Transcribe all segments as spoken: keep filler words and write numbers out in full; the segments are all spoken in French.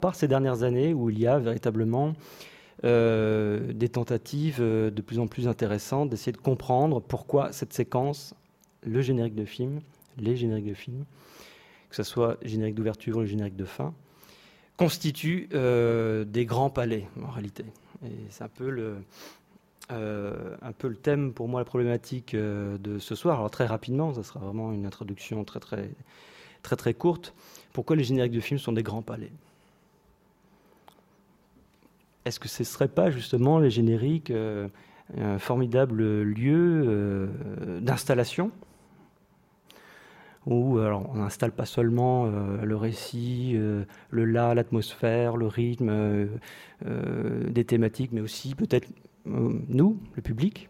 Par ces dernières années où il y a véritablement euh, des tentatives de plus en plus intéressantes d'essayer de comprendre pourquoi cette séquence, le générique de film, les génériques de film, que ce soit générique d'ouverture ou le générique de fin, constituent euh, des grands palais en réalité. Et c'est un peu le... Euh, un peu le thème pour moi, la problématique euh, de ce soir. Alors très rapidement, ça sera vraiment une introduction très très très très courte. Pourquoi les génériques de films sont des grands palais? Est-ce que ce ne serait pas justement les génériques euh, un formidable lieu euh, d'installation où alors, on n'installe pas seulement euh, le récit, euh, le là, l'atmosphère, le rythme, euh, euh, des thématiques, mais aussi peut-être nous, le public,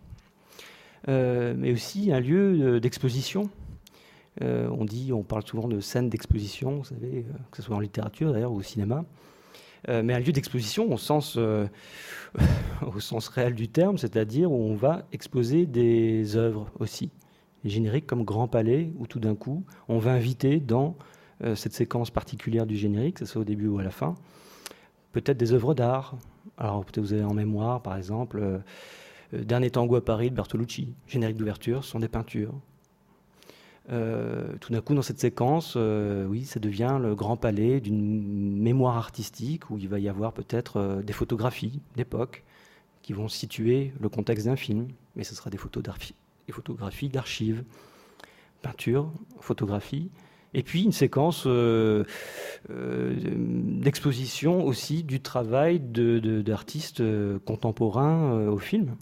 euh, mais aussi un lieu d'exposition. Euh, on dit, on parle souvent de scène d'exposition, vous savez, que ce soit en littérature d'ailleurs ou au cinéma, euh, mais un lieu d'exposition au sens, euh, au sens réel du terme, c'est-à-dire où on va exposer des œuvres aussi, les génériques comme Grand Palais, où tout d'un coup, on va inviter dans euh, cette séquence particulière du générique, que ce soit au début ou à la fin, peut-être des œuvres d'art. Alors peut-être vous avez en mémoire, par exemple, euh, Dernier tango à Paris de Bertolucci, générique d'ouverture, ce sont des peintures. Euh, tout d'un coup, dans cette séquence, euh, oui, ça devient le grand palais d'une mémoire artistique où il va y avoir peut-être euh, des photographies d'époque qui vont situer le contexte d'un film, mais ce sera des, photos des photographies d'archives, peinture, photographie. Et puis une séquence euh, euh, d'exposition aussi du travail de, de, d'artistes contemporains euh, au film,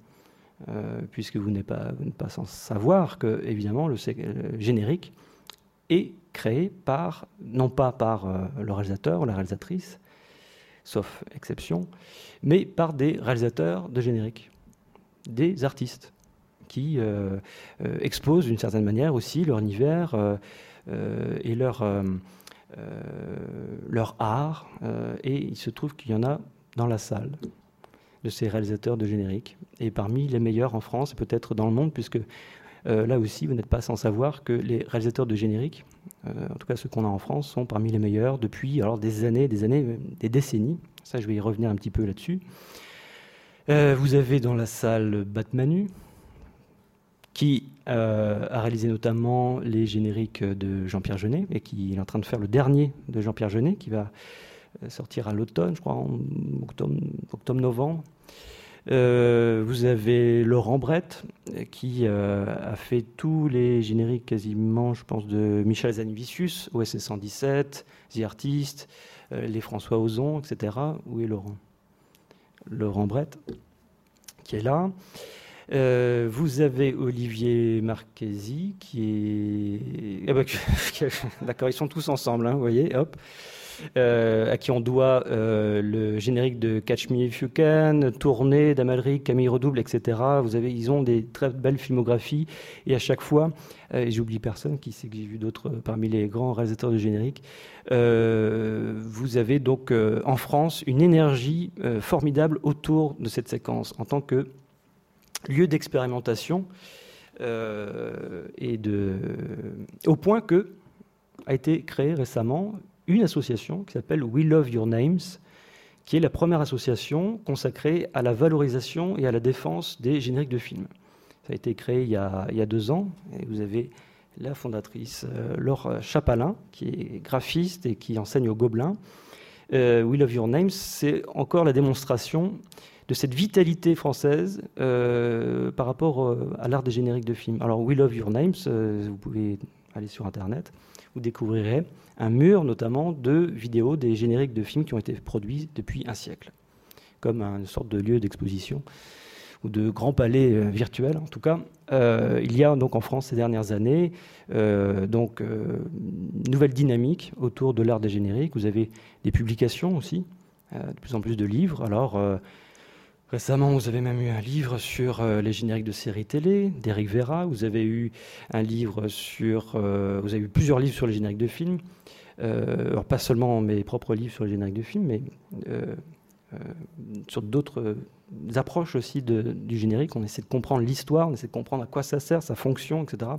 euh, puisque vous n'êtes pas, vous n'êtes pas sans savoir que, évidemment, le, le générique est créé par, non pas par euh, le réalisateur ou la réalisatrice, sauf exception, mais par des réalisateurs de générique, des artistes qui euh, euh, exposent d'une certaine manière aussi leur univers. Euh, Euh, et leur, euh, euh, leur art. Euh, et il se trouve qu'il y en a dans la salle de ces réalisateurs de génériques. Et parmi les meilleurs en France et peut-être dans le monde, puisque euh, là aussi, vous n'êtes pas sans savoir que les réalisateurs de génériques, euh, en tout cas ceux qu'on a en France, sont parmi les meilleurs depuis alors, des années, des années, des décennies. Ça, je vais y revenir un petit peu là-dessus. Euh, vous avez dans la salle Batmanu, qui euh, a réalisé notamment les génériques de Jean-Pierre Jeunet et qui il est en train de faire le dernier de Jean-Pierre Jeunet qui va sortir à l'automne, je crois, en octobre-novembre. Euh, vous avez Laurent Brett qui euh, a fait tous les génériques quasiment, je pense, de Michel Hazanavicius, O S S cent dix-sept, The Artist, euh, les François Ozon, et cetera. Où est Laurent ? Laurent Brett qui est là. Euh, vous avez Olivier Marquesi qui est... Ah bah, d'accord, ils sont tous ensemble, hein, vous voyez, hop. Euh, à qui on doit euh, le générique de Catch Me If You Can, Tournée d'Amalric, Camille Redouble, et cetera. Vous avez, ils ont des très belles filmographies et à chaque fois, euh, et j'oublie personne, qui sait que j'ai vu d'autres euh, parmi les grands réalisateurs de générique, euh, vous avez donc euh, en France une énergie euh, formidable autour de cette séquence en tant que lieu d'expérimentation euh, et de, au point que a été créée récemment une association qui s'appelle We Love Your Names, qui est la première association consacrée à la valorisation et à la défense des génériques de films. Ça a été créé il y a, il y a deux ans, et vous avez la fondatrice euh, Laure Chapalin, qui est graphiste et qui enseigne aux Gobelins. Euh, We Love Your Names, c'est encore la démonstration de cette vitalité française euh, par rapport euh, à l'art des génériques de films. Alors, We Love Your Names, euh, vous pouvez aller sur Internet, vous découvrirez un mur, notamment, de vidéos des génériques de films qui ont été produits depuis un siècle, comme une sorte de lieu d'exposition ou de grand palais euh, virtuel, en tout cas. Euh, il y a donc en France ces dernières années euh, donc, euh, une nouvelle dynamique autour de l'art des génériques. Vous avez des publications aussi, euh, de plus en plus de livres. Alors, euh, récemment, vous avez même eu un livre sur euh, les génériques de séries télé d'Éric Véra. Vous avez eu un livre sur, euh, vous avez eu plusieurs livres sur les génériques de films. Euh, alors pas seulement mes propres livres sur les génériques de films, mais euh, euh, sur d'autres euh, approches aussi de, du générique. On essaie de comprendre l'histoire, on essaie de comprendre à quoi ça sert, sa fonction, et cetera.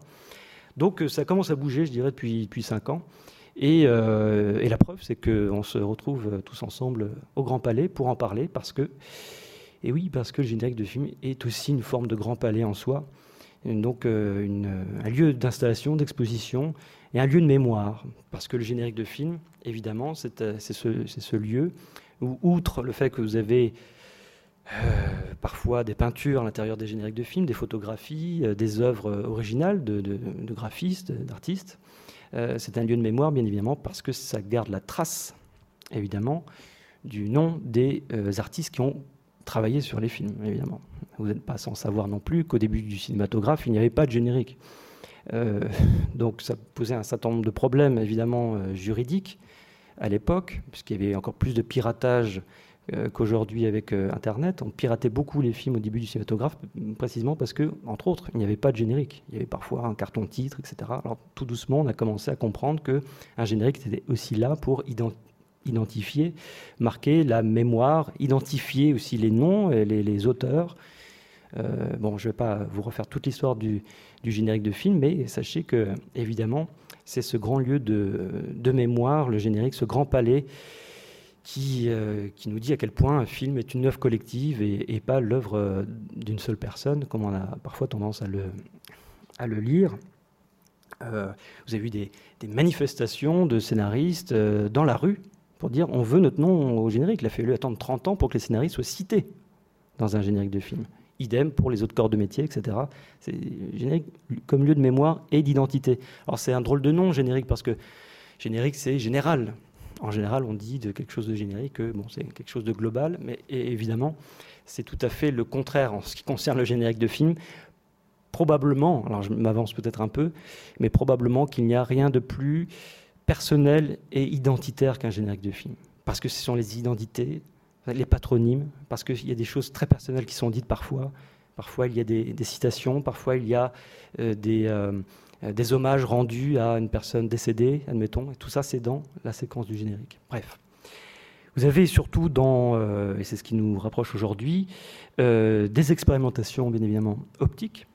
Donc euh, ça commence à bouger, je dirais, depuis depuis cinq ans. Et, euh, et la preuve, c'est qu'on se retrouve tous ensemble au Grand Palais pour en parler, parce que, et oui, parce que le générique de film est aussi une forme de Grand Palais en soi, donc euh, une, un lieu d'installation, d'exposition et un lieu de mémoire, parce que le générique de film, évidemment, c'est, c'est, ce, c'est ce lieu où, outre le fait que vous avez euh, parfois des peintures à l'intérieur des génériques de films, des photographies, euh, des œuvres originales de, de, de graphistes, d'artistes, euh, c'est un lieu de mémoire, bien évidemment, parce que ça garde la trace, évidemment, du nom des euh, artistes qui ont travaillé sur les films, évidemment. Vous n'êtes pas sans savoir non plus qu'au début du cinématographe, il n'y avait pas de générique. Euh, donc ça posait un certain nombre de problèmes, évidemment, euh, juridiques à l'époque, puisqu'il y avait encore plus de piratage euh, qu'aujourd'hui avec euh, Internet. On piratait beaucoup les films au début du cinématographe, précisément parce que, entre autres, il n'y avait pas de générique. Il y avait parfois un carton-titre, et cetera. Alors tout doucement, on a commencé à comprendre qu'un générique était aussi là pour identifier, identifier, marquer la mémoire, identifier aussi les noms et les, les auteurs. Euh, bon, je ne vais pas vous refaire toute l'histoire du, du générique de film, mais sachez que, évidemment, c'est ce grand lieu de, de mémoire, le générique, ce grand palais qui, euh, qui nous dit à quel point un film est une œuvre collective et, et pas l'œuvre d'une seule personne, comme on a parfois tendance à le, à le lire. Euh, vous avez eu des, des manifestations de scénaristes euh, dans la rue, pour dire on veut notre nom au générique. Il a fallu attendre trente ans pour que les scénaristes soient cités dans un générique de film. Idem pour les autres corps de métier, et cetera. C'est générique comme lieu de mémoire et d'identité. Alors c'est un drôle de nom, générique, parce que générique, c'est général. En général, on dit de quelque chose de générique que bon, c'est quelque chose de global, mais évidemment, c'est tout à fait le contraire en ce qui concerne le générique de film. Probablement, alors je m'avance peut-être un peu, mais probablement qu'il n'y a rien de plus personnel et identitaire qu'un générique de film. Parce que ce sont les identités, les patronymes, parce qu'il y a des choses très personnelles qui sont dites parfois. Parfois, il y a des, des citations, parfois, il y a euh, des, euh, des hommages rendus à une personne décédée, admettons. Et tout ça, c'est dans la séquence du générique. Bref. Vous avez surtout dans, euh, et c'est ce qui nous rapproche aujourd'hui, euh, des expérimentations, bien évidemment, optiques,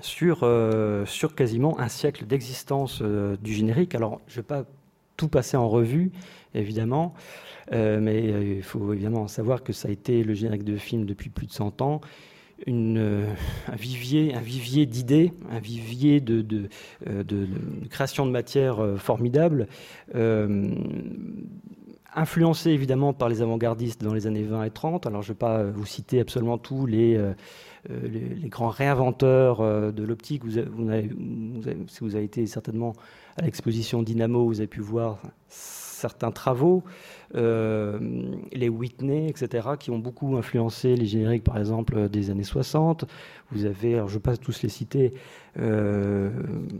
Sur, euh, sur quasiment un siècle d'existence euh, du générique. Alors, je ne vais pas tout passer en revue, évidemment, euh, mais euh, il faut évidemment savoir que ça a été le générique de film depuis plus de cent ans, une, euh, un vivier, un vivier d'idées, un vivier de, de, euh, de, de création de matière euh, formidable, euh, influencé évidemment par les avant-gardistes dans les années vingt et trente. Alors, je ne vais pas vous citer absolument tous les... Euh, Les, les grands réinventeurs de l'optique. Vous avez, vous avez, vous avez, si vous avez été certainement à l'exposition Dynamo, vous avez pu voir certains travaux, euh, les Whitney, et cetera, qui ont beaucoup influencé les génériques, par exemple, des années soixante. Vous avez, alors je ne vais pas tous les citer, euh,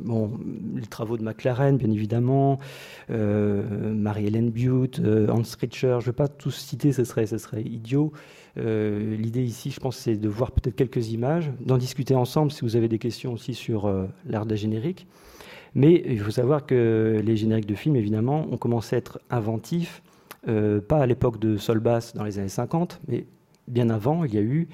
bon, les travaux de McLaren, bien évidemment, euh, Mary-Helen Bute, euh, Hans Richter. Je ne vais pas tous citer, ce serait, ce serait idiot. Euh, l'idée ici, je pense, c'est de voir peut-être quelques images, d'en discuter ensemble si vous avez des questions aussi sur euh, l'art des génériques. Mais il faut savoir que les génériques de films, évidemment, ont commencé à être inventifs, euh, pas à l'époque de Saul Bass dans les années cinquante, mais bien avant, il y a eu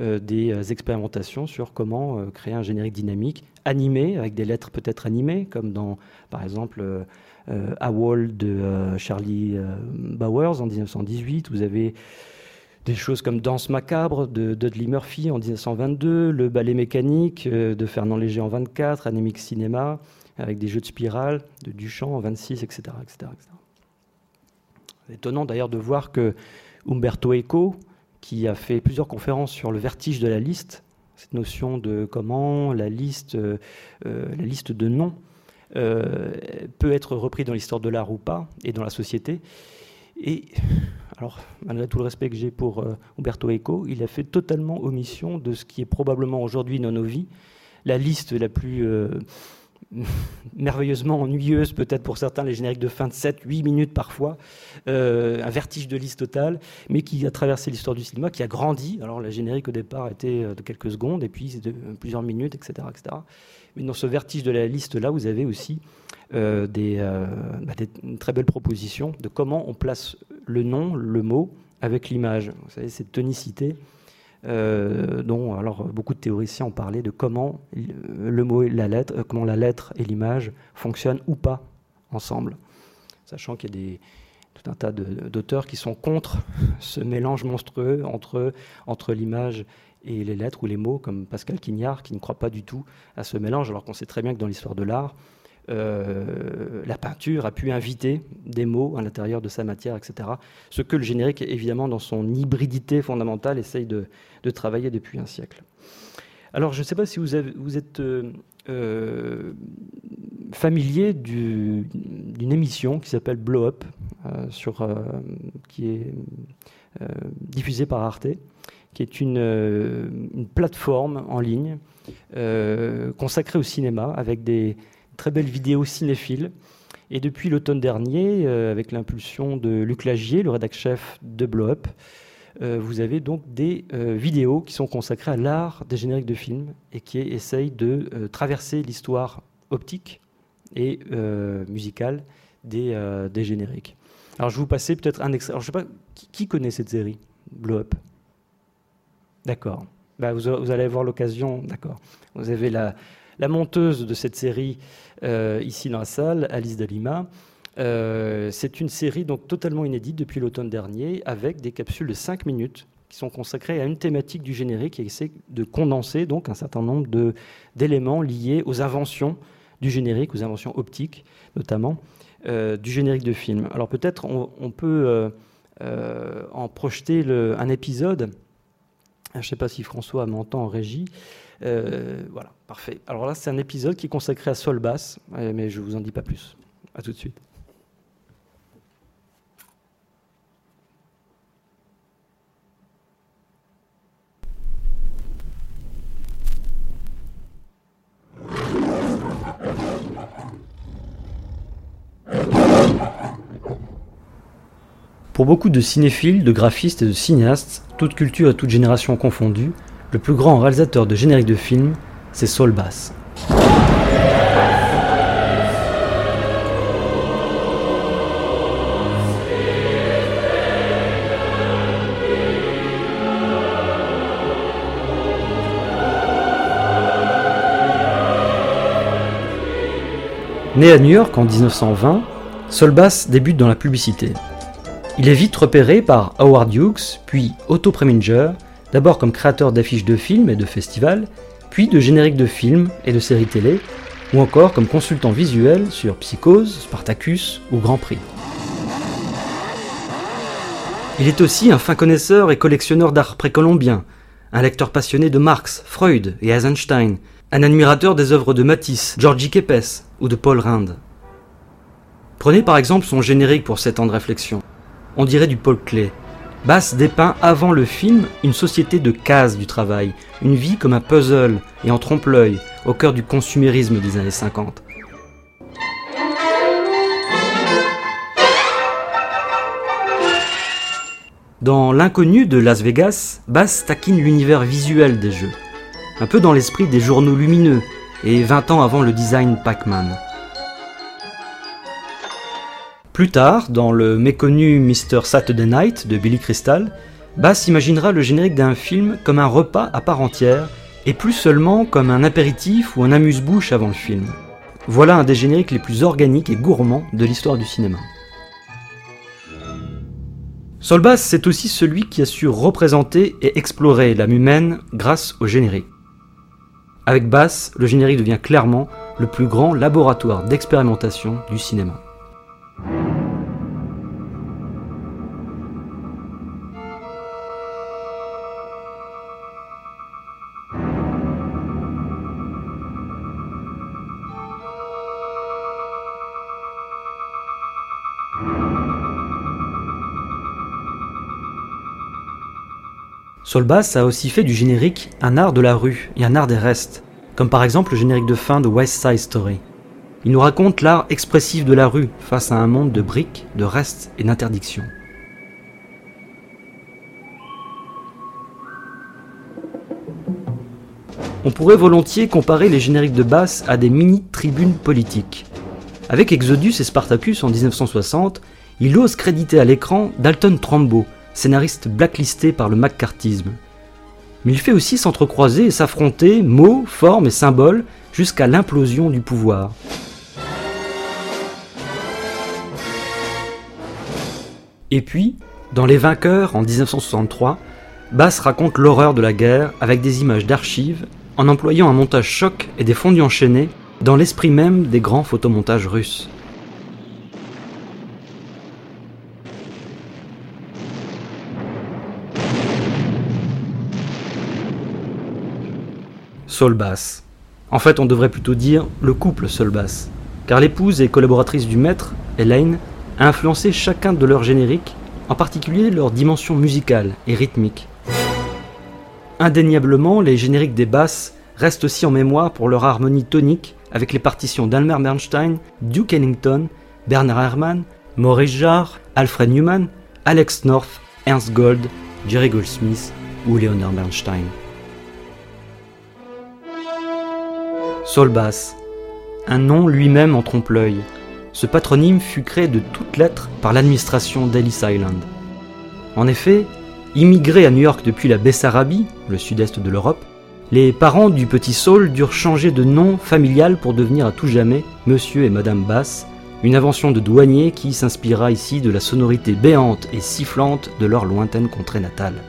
euh, des expérimentations sur comment euh, créer un générique dynamique, animé, avec des lettres peut-être animées, comme dans, par exemple... Euh, euh, Howl de euh, Charlie euh, Bowers en dix-neuf cent dix-huit, vous avez... des choses comme Danse macabre de Dudley Murphy en dix-neuf cent vingt-deux, Le ballet mécanique de Fernand Léger en vingt-quatre, Animic Cinéma, avec des jeux de spirale de Duchamp en vingt-six, et cetera, et cetera, et cetera. C'est étonnant d'ailleurs de voir que Umberto Eco, qui a fait plusieurs conférences sur le vertige de la liste, cette notion de comment la liste, euh, la liste de noms euh, peut être reprise dans l'histoire de l'art ou pas, et dans la société. Et... alors, malgré tout le respect que j'ai pour euh, Umberto Eco, il a fait totalement omission de ce qui est probablement aujourd'hui dans nos vies, la liste la plus euh, merveilleusement ennuyeuse, peut-être pour certains, les génériques de fin de sept, huit minutes parfois, euh, un vertige de liste totale, mais qui a traversé l'histoire du cinéma, qui a grandi. Alors, la générique au départ était de quelques secondes, et puis de plusieurs minutes, et cetera, et cetera. Mais dans ce vertige de la liste-là, vous avez aussi euh, des, euh, bah, des très belles propositions de comment on place le nom, le mot, avec l'image. Vous savez, cette tonicité euh, dont alors, beaucoup de théoriciens ont parlé, de comment le mot et la lettre, euh, comment la lettre et l'image fonctionnent ou pas ensemble, sachant qu'il y a des, tout un tas de, d'auteurs qui sont contre ce mélange monstrueux entre, entre l'image et les lettres ou les mots, comme Pascal Quignard, qui ne croit pas du tout à ce mélange, alors qu'on sait très bien que dans l'histoire de l'art, Euh, la peinture a pu inviter des mots à l'intérieur de sa matière, et cetera. Ce que le générique, évidemment, dans son hybridité fondamentale, essaye de, de travailler depuis un siècle. Alors, je ne sais pas si vous, avez, vous êtes euh, euh, familier du, d'une émission qui s'appelle Blow Up, euh, sur, euh, qui est euh, diffusée par Arte, qui est une, euh, une plateforme en ligne euh, consacrée au cinéma, avec des très belle vidéo cinéphile. Et depuis l'automne dernier, euh, avec l'impulsion de Luc Lagier, le rédac-chef de Blow Up, euh, vous avez donc des euh, vidéos qui sont consacrées à l'art des génériques de films et qui essayent de euh, traverser l'histoire optique et euh, musicale des, euh, des génériques. Alors je vais vous passer peut-être un extrait. Alors je ne sais pas, qui, qui connaît cette série, Blow Up ? D'accord. Bah, vous, vous allez avoir l'occasion, d'accord. Vous avez la... La monteuse de cette série, euh, ici dans la salle, Alice Dalima, euh, c'est une série donc totalement inédite depuis l'automne dernier, avec des capsules de cinq minutes qui sont consacrées à une thématique du générique et essaie de condenser donc un certain nombre de, d'éléments liés aux inventions du générique, aux inventions optiques notamment, euh, du générique de film. Alors peut-être on, on peut euh, euh, en projeter le, un épisode. Je ne sais pas si François m'entend en régie. Euh, voilà, parfait. Alors là, c'est un épisode qui est consacré à Saul Bass, mais je ne vous en dis pas plus. À tout de suite. Pour beaucoup de cinéphiles, de graphistes et de cinéastes, toute culture et toute génération confondues, le plus grand réalisateur de génériques de films, c'est Saul Bass. Né à New York en dix-neuf cent vingt, Saul Bass débute dans la publicité. Il est vite repéré par Howard Hughes, puis Otto Preminger, d'abord comme créateur d'affiches de films et de festivals, puis de génériques de films et de séries télé, ou encore comme consultant visuel sur Psychose, Spartacus ou Grand Prix. Il est aussi un fin connaisseur et collectionneur d'art précolombien, un lecteur passionné de Marx, Freud et Eisenstein, un admirateur des œuvres de Matisse, Georgi Kepes ou de Paul Rand. Prenez par exemple son générique pour sept ans de réflexion. On dirait du Paul Klee. Bass dépeint avant le film une société de cases du travail, une vie comme un puzzle et en trompe-l'œil, au cœur du consumérisme des années cinquante. Dans L'inconnu de Las Vegas, Bass taquine l'univers visuel des jeux, un peu dans l'esprit des journaux lumineux et vingt ans avant le design Pac-Man. Plus tard, dans le méconnu mister Saturday Night de Billy Crystal, Bass imaginera le générique d'un film comme un repas à part entière, et plus seulement comme un apéritif ou un amuse-bouche avant le film. Voilà un des génériques les plus organiques et gourmands de l'histoire du cinéma. Saul Bass, c'est aussi celui qui a su représenter et explorer l'âme humaine grâce au générique. Avec Bass, le générique devient clairement le plus grand laboratoire d'expérimentation du cinéma. Saul Bass a aussi fait du générique un art de la rue et un art des restes, comme par exemple le générique de fin de West Side Story. Il nous raconte l'art expressif de la rue face à un monde de briques, de restes et d'interdictions. On pourrait volontiers comparer les génériques de Bass à des mini-tribunes politiques. Avec Exodus et Spartacus en dix-neuf cent soixante, il ose créditer à l'écran Dalton Trumbo, scénariste blacklisté par le McCarthyisme. Mais il fait aussi s'entrecroiser et s'affronter mots, formes et symboles jusqu'à l'implosion du pouvoir. Et puis, dans Les Vainqueurs, en dix-neuf cent soixante-trois, Bass raconte l'horreur de la guerre avec des images d'archives, en employant un montage choc et des fondus enchaînés dans l'esprit même des grands photomontages russes. Saul Bass. En fait, on devrait plutôt dire le couple Saul Bass, car l'épouse et collaboratrice du maître, Elaine, a influencé chacun de leurs génériques, en particulier leur dimension musicale et rythmique. Indéniablement, les génériques des basses restent aussi en mémoire pour leur harmonie tonique avec les partitions d'Almer Bernstein, Duke Ellington, Bernard Herrmann, Maurice Jarre, Alfred Newman, Alex North, Ernst Gold, Jerry Goldsmith ou Leonard Bernstein. Saul Bass, un nom lui-même en trompe-l'œil. Ce patronyme fut créé de toutes lettres par l'administration d'Ellis Island. En effet, immigrés à New York depuis la Bessarabie, le sud-est de l'Europe, les parents du petit Saul durent changer de nom familial pour devenir à tout jamais Monsieur et Madame Bass, une invention de douanier qui s'inspira ici de la sonorité béante et sifflante de leur lointaine contrée natale.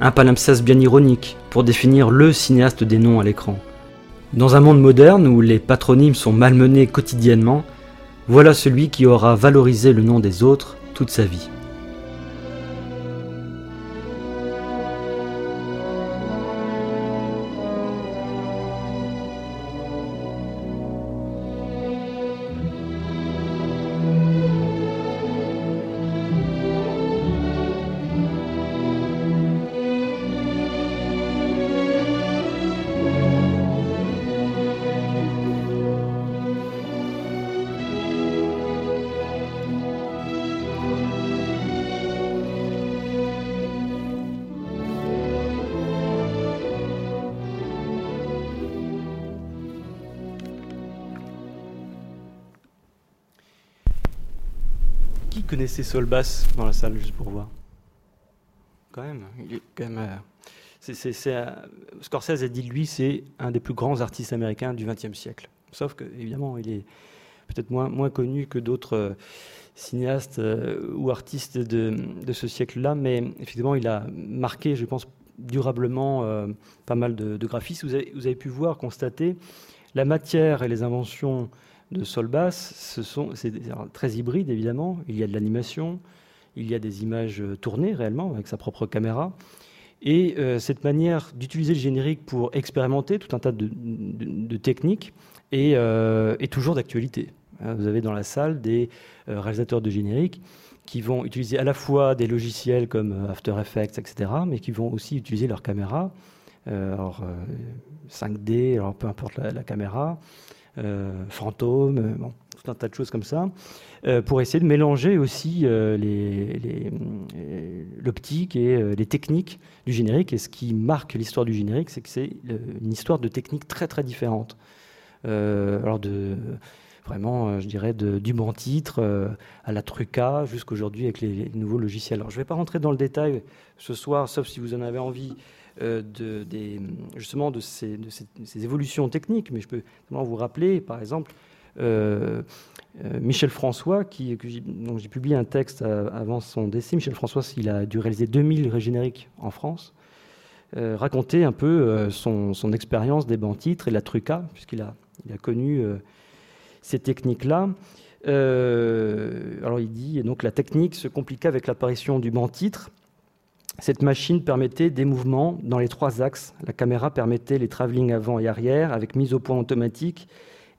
Un palimpseste bien ironique pour définir le cinéaste des noms à l'écran. Dans un monde moderne où les patronymes sont malmenés quotidiennement, voilà celui qui aura valorisé le nom des autres toute sa vie. Connaissez Saul Bass dans la salle, juste pour voir. Quand même, il est quand même. Euh, c'est, c'est, c'est, euh, Scorsese a dit lui, c'est un des plus grands artistes américains du vingtième siècle. Sauf que, évidemment, il est peut-être moins, moins connu que d'autres euh, cinéastes euh, ou artistes de, de ce siècle-là, mais effectivement, il a marqué, je pense, durablement euh, pas mal de, de graphistes. Vous avez, vous avez pu voir, constater la matière et les inventions de Saul Bass, ce sont, c'est très hybride évidemment, il y a de l'animation, il y a des images tournées réellement avec sa propre caméra, et euh, cette manière d'utiliser le générique pour expérimenter tout un tas de, de, de techniques est, euh, est toujours d'actualité. Vous avez dans la salle des réalisateurs de génériques qui vont utiliser à la fois des logiciels comme After Effects, et cetera, mais qui vont aussi utiliser leur caméra, euh, alors, euh, cinq D, alors peu importe la, la caméra, Euh, fantômes, euh, bon, tout un tas de choses comme ça, euh, pour essayer de mélanger aussi euh, les, les, les, l'optique et euh, les techniques du générique. Et ce qui marque l'histoire du générique, c'est que c'est euh, une histoire de techniques très très différentes. Euh, alors de, vraiment, euh, je dirais, de, du bon titre euh, à la truca jusqu'aujourd'hui avec les, les nouveaux logiciels. Alors je ne vais pas rentrer dans le détail ce soir, sauf si vous en avez envie. De, des, justement de ces, de, ces, de ces évolutions techniques, mais je peux simplement vous rappeler, par exemple, euh, euh, Michel François, qui, que j'ai, donc j'ai publié un texte à, avant son décès. Michel François, il a dû réaliser deux mille génériques en France, euh, raconter un peu euh, son, son expérience des bancs-titres et de la truca, puisqu'il a, il a connu euh, ces techniques-là. Euh, alors il dit, donc la technique se compliqua avec l'apparition du banc-titre. Cette machine permettait des mouvements dans les trois axes. La caméra permettait les travelling avant et arrière avec mise au point automatique,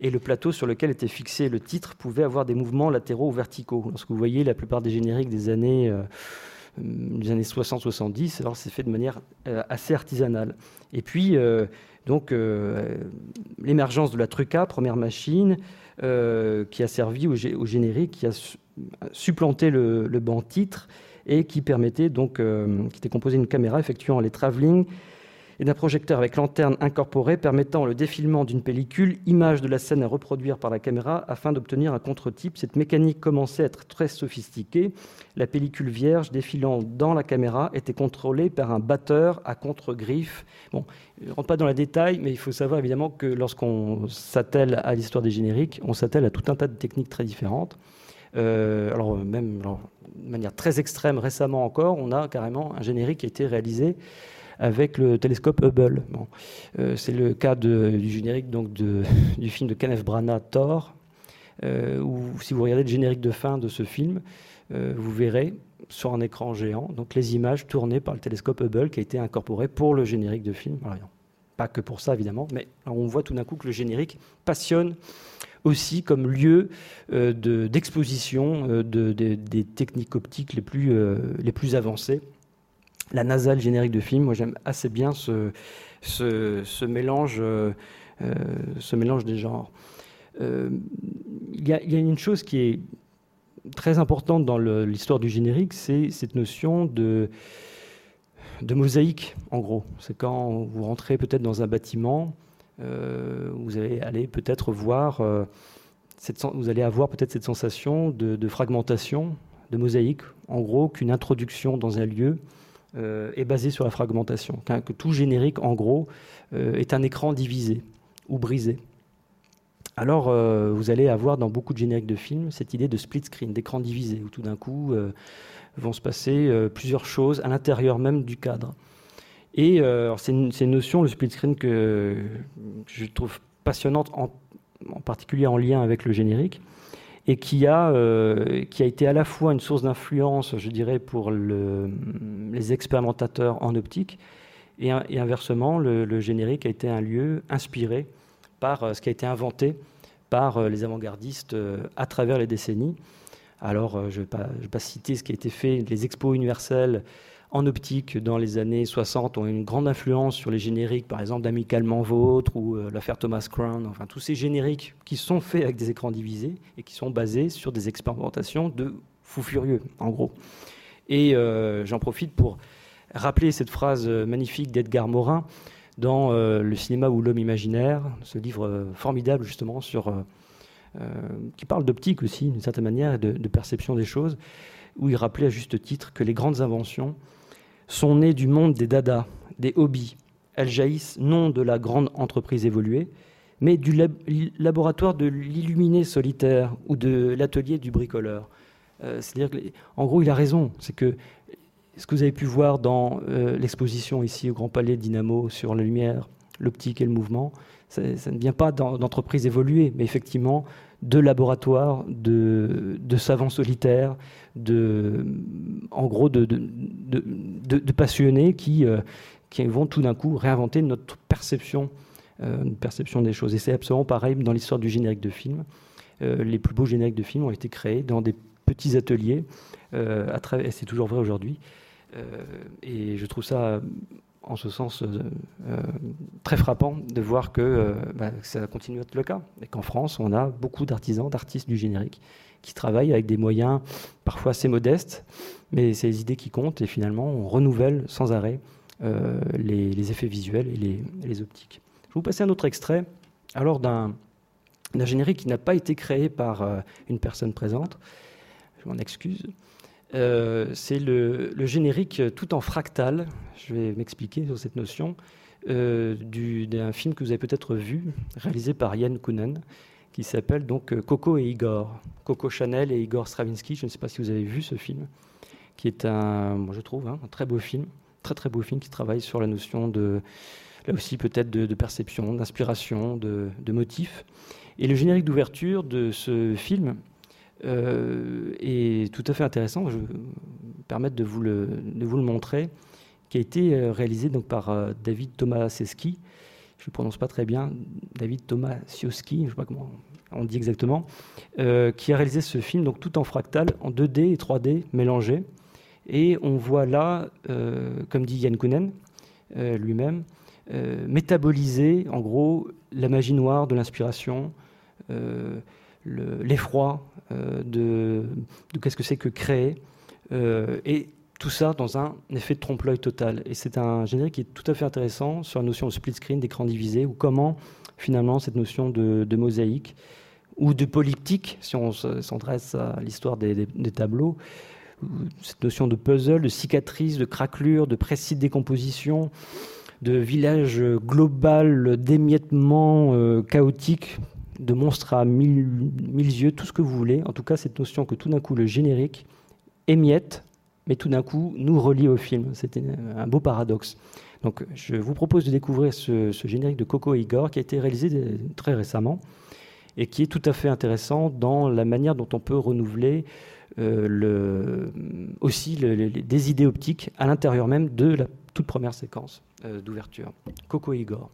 et le plateau sur lequel était fixé le titre pouvait avoir des mouvements latéraux ou verticaux. Lorsque vous voyez la plupart des génériques des années, euh, des années soixante soixante-dix, alors c'est fait de manière euh, assez artisanale. Et puis, euh, donc, euh, l'émergence de la truca, première machine, euh, qui a servi au, g- au générique, qui a su- supplanté le, le banc titre, et qui permettait donc, euh, qui était composé d'une caméra effectuant les travelling et d'un projecteur avec lanterne incorporée permettant le défilement d'une pellicule, image de la scène à reproduire par la caméra afin d'obtenir un contre-type. Cette mécanique commençait à être très sophistiquée. La pellicule vierge défilant dans la caméra était contrôlée par un batteur à contre-griffe. Bon, je ne rentre pas dans les détails, mais il faut savoir évidemment que lorsqu'on s'attelle à l'histoire des génériques, on s'attelle à tout un tas de techniques très différentes. Euh, alors même alors, de manière très extrême, récemment encore, on a carrément un générique qui a été réalisé avec le télescope Hubble. Bon. Euh, c'est le cas de, du générique donc de, du film de Kenneth Branagh, Thor, euh, où si vous regardez le générique de fin de ce film, euh, vous verrez sur un écran géant donc les images tournées par le télescope Hubble qui a été incorporé pour le générique de film. Alors, pas que pour ça, évidemment, mais on voit tout d'un coup que le générique passionne aussi comme lieu euh, de, d'exposition euh, de, de, des techniques optiques les plus, euh, les plus avancées. La NASA, le générique de film, moi j'aime assez bien ce, ce, ce, mélange, euh, ce mélange des genres. Il euh, y, y a une chose qui est très importante dans le, l'histoire du générique, c'est cette notion de, de mosaïque, en gros. C'est quand vous rentrez peut-être dans un bâtiment, euh, vous allez aller peut-être voir, euh, cette, vous allez avoir peut-être cette sensation de, de fragmentation, de mosaïque, en gros, qu'une introduction dans un lieu Euh, est basé sur la fragmentation, que, que tout générique, en gros, euh, est un écran divisé ou brisé. Alors, euh, vous allez avoir dans beaucoup de génériques de films cette idée de split screen, d'écran divisé, où tout d'un coup euh, vont se passer euh, plusieurs choses à l'intérieur même du cadre. Et euh, alors c'est, une, c'est une notion, le split screen, que je trouve passionnante, en, en particulier en lien avec le générique, et qui a, euh, qui a été à la fois une source d'influence, je dirais, pour le, les expérimentateurs en optique, et, et inversement, le, le générique a été un lieu inspiré par ce qui a été inventé par les avant-gardistes à travers les décennies. Alors, je ne vais, vais pas citer ce qui a été fait, les expos universelles en optique dans les années soixante ont une grande influence sur les génériques, par exemple d'Amicalement Vôtre ou euh, l'affaire Thomas Crown, enfin tous ces génériques qui sont faits avec des écrans divisés et qui sont basés sur des expérimentations de fous furieux, en gros. Et euh, j'en profite pour rappeler cette phrase magnifique d'Edgar Morin dans euh, Le cinéma ou l'homme imaginaire, ce livre formidable justement sur, euh, euh, qui parle d'optique aussi d'une certaine manière et de, de perception des choses, où il rappelait à juste titre que les grandes inventions sont nées du monde des dadas, des hobbies. Elles jaillissent non de la grande entreprise évoluée, mais du lab- laboratoire de l'illuminé solitaire ou de l'atelier du bricoleur. Euh, c'est-à-dire qu'en gros, il a raison. C'est que ce que vous avez pu voir dans euh, l'exposition ici au Grand Palais Dynamo sur la lumière, l'optique et le mouvement, ça, ça ne vient pas d'en, d'entreprises évoluées, mais effectivement de laboratoires, de, de savants solitaires, de, en gros de, de, de, de, de passionnés qui, euh, qui vont tout d'un coup réinventer notre perception, euh, notre perception des choses. Et c'est absolument pareil dans l'histoire du générique de film. Euh, les plus beaux génériques de film ont été créés dans des petits ateliers, euh, à travers, et c'est toujours vrai aujourd'hui. Euh, et je trouve ça, en ce sens, euh, euh, très frappant de voir que euh, bah, ça continue à être le cas. Et qu'en France, on a beaucoup d'artisans, d'artistes du générique qui travaillent avec des moyens parfois assez modestes, mais c'est les idées qui comptent. Et finalement, on renouvelle sans arrêt euh, les, les effets visuels et les, et les optiques. Je vais vous passer un autre extrait, alors d'un, d'un générique qui n'a pas été créé par euh, une personne présente. Je m'en excuse. Euh, c'est le, le générique tout en fractal, je vais m'expliquer sur cette notion, euh, du, d'un film que vous avez peut-être vu, réalisé par Jan Kounen, qui s'appelle donc Coco et Igor, Coco Chanel et Igor Stravinsky. Je ne sais pas si vous avez vu ce film, qui est un, bon, je trouve, hein, un très beau film, très très beau film qui travaille sur la notion de, là aussi peut-être de, de perception, d'inspiration, de, de motifs. Et le générique d'ouverture de ce film Euh, est tout à fait intéressant. Je vais me permettre de vous le, de vous le montrer, qui a été réalisé donc par euh, David Tomaszewski. Je le prononce pas très bien, David Tomaszewski, je sais pas comment on dit exactement, euh, qui a réalisé ce film donc tout en fractal, en deux D et trois D mélangés. Et on voit là, euh, comme dit Jan Kounen euh, lui-même, euh, métaboliser en gros la magie noire de l'inspiration. Euh, Le, l'effroi euh, de, de qu'est-ce que c'est que créer, euh, et tout ça dans un effet de trompe-l'œil total. Et c'est un générique qui est tout à fait intéressant sur la notion de split screen, d'écran divisé, ou comment finalement cette notion de, de mosaïque ou de polyptyque, si on s'adresse à l'histoire des, des, des tableaux, cette notion de puzzle, de cicatrice, de craquelure, de précise décomposition, de village global, d'émiettement euh, chaotique, de monstre à mille, mille yeux, tout ce que vous voulez. En tout cas, cette notion que tout d'un coup, le générique émiette, mais tout d'un coup, nous relie au film. C'était un beau paradoxe. Donc, je vous propose de découvrir ce, ce générique de Coco et Igor, qui a été réalisé très récemment et qui est tout à fait intéressant dans la manière dont on peut renouveler euh, le, aussi le, le, des idées optiques à l'intérieur même de la toute première séquence euh, d'ouverture. Coco et Igor.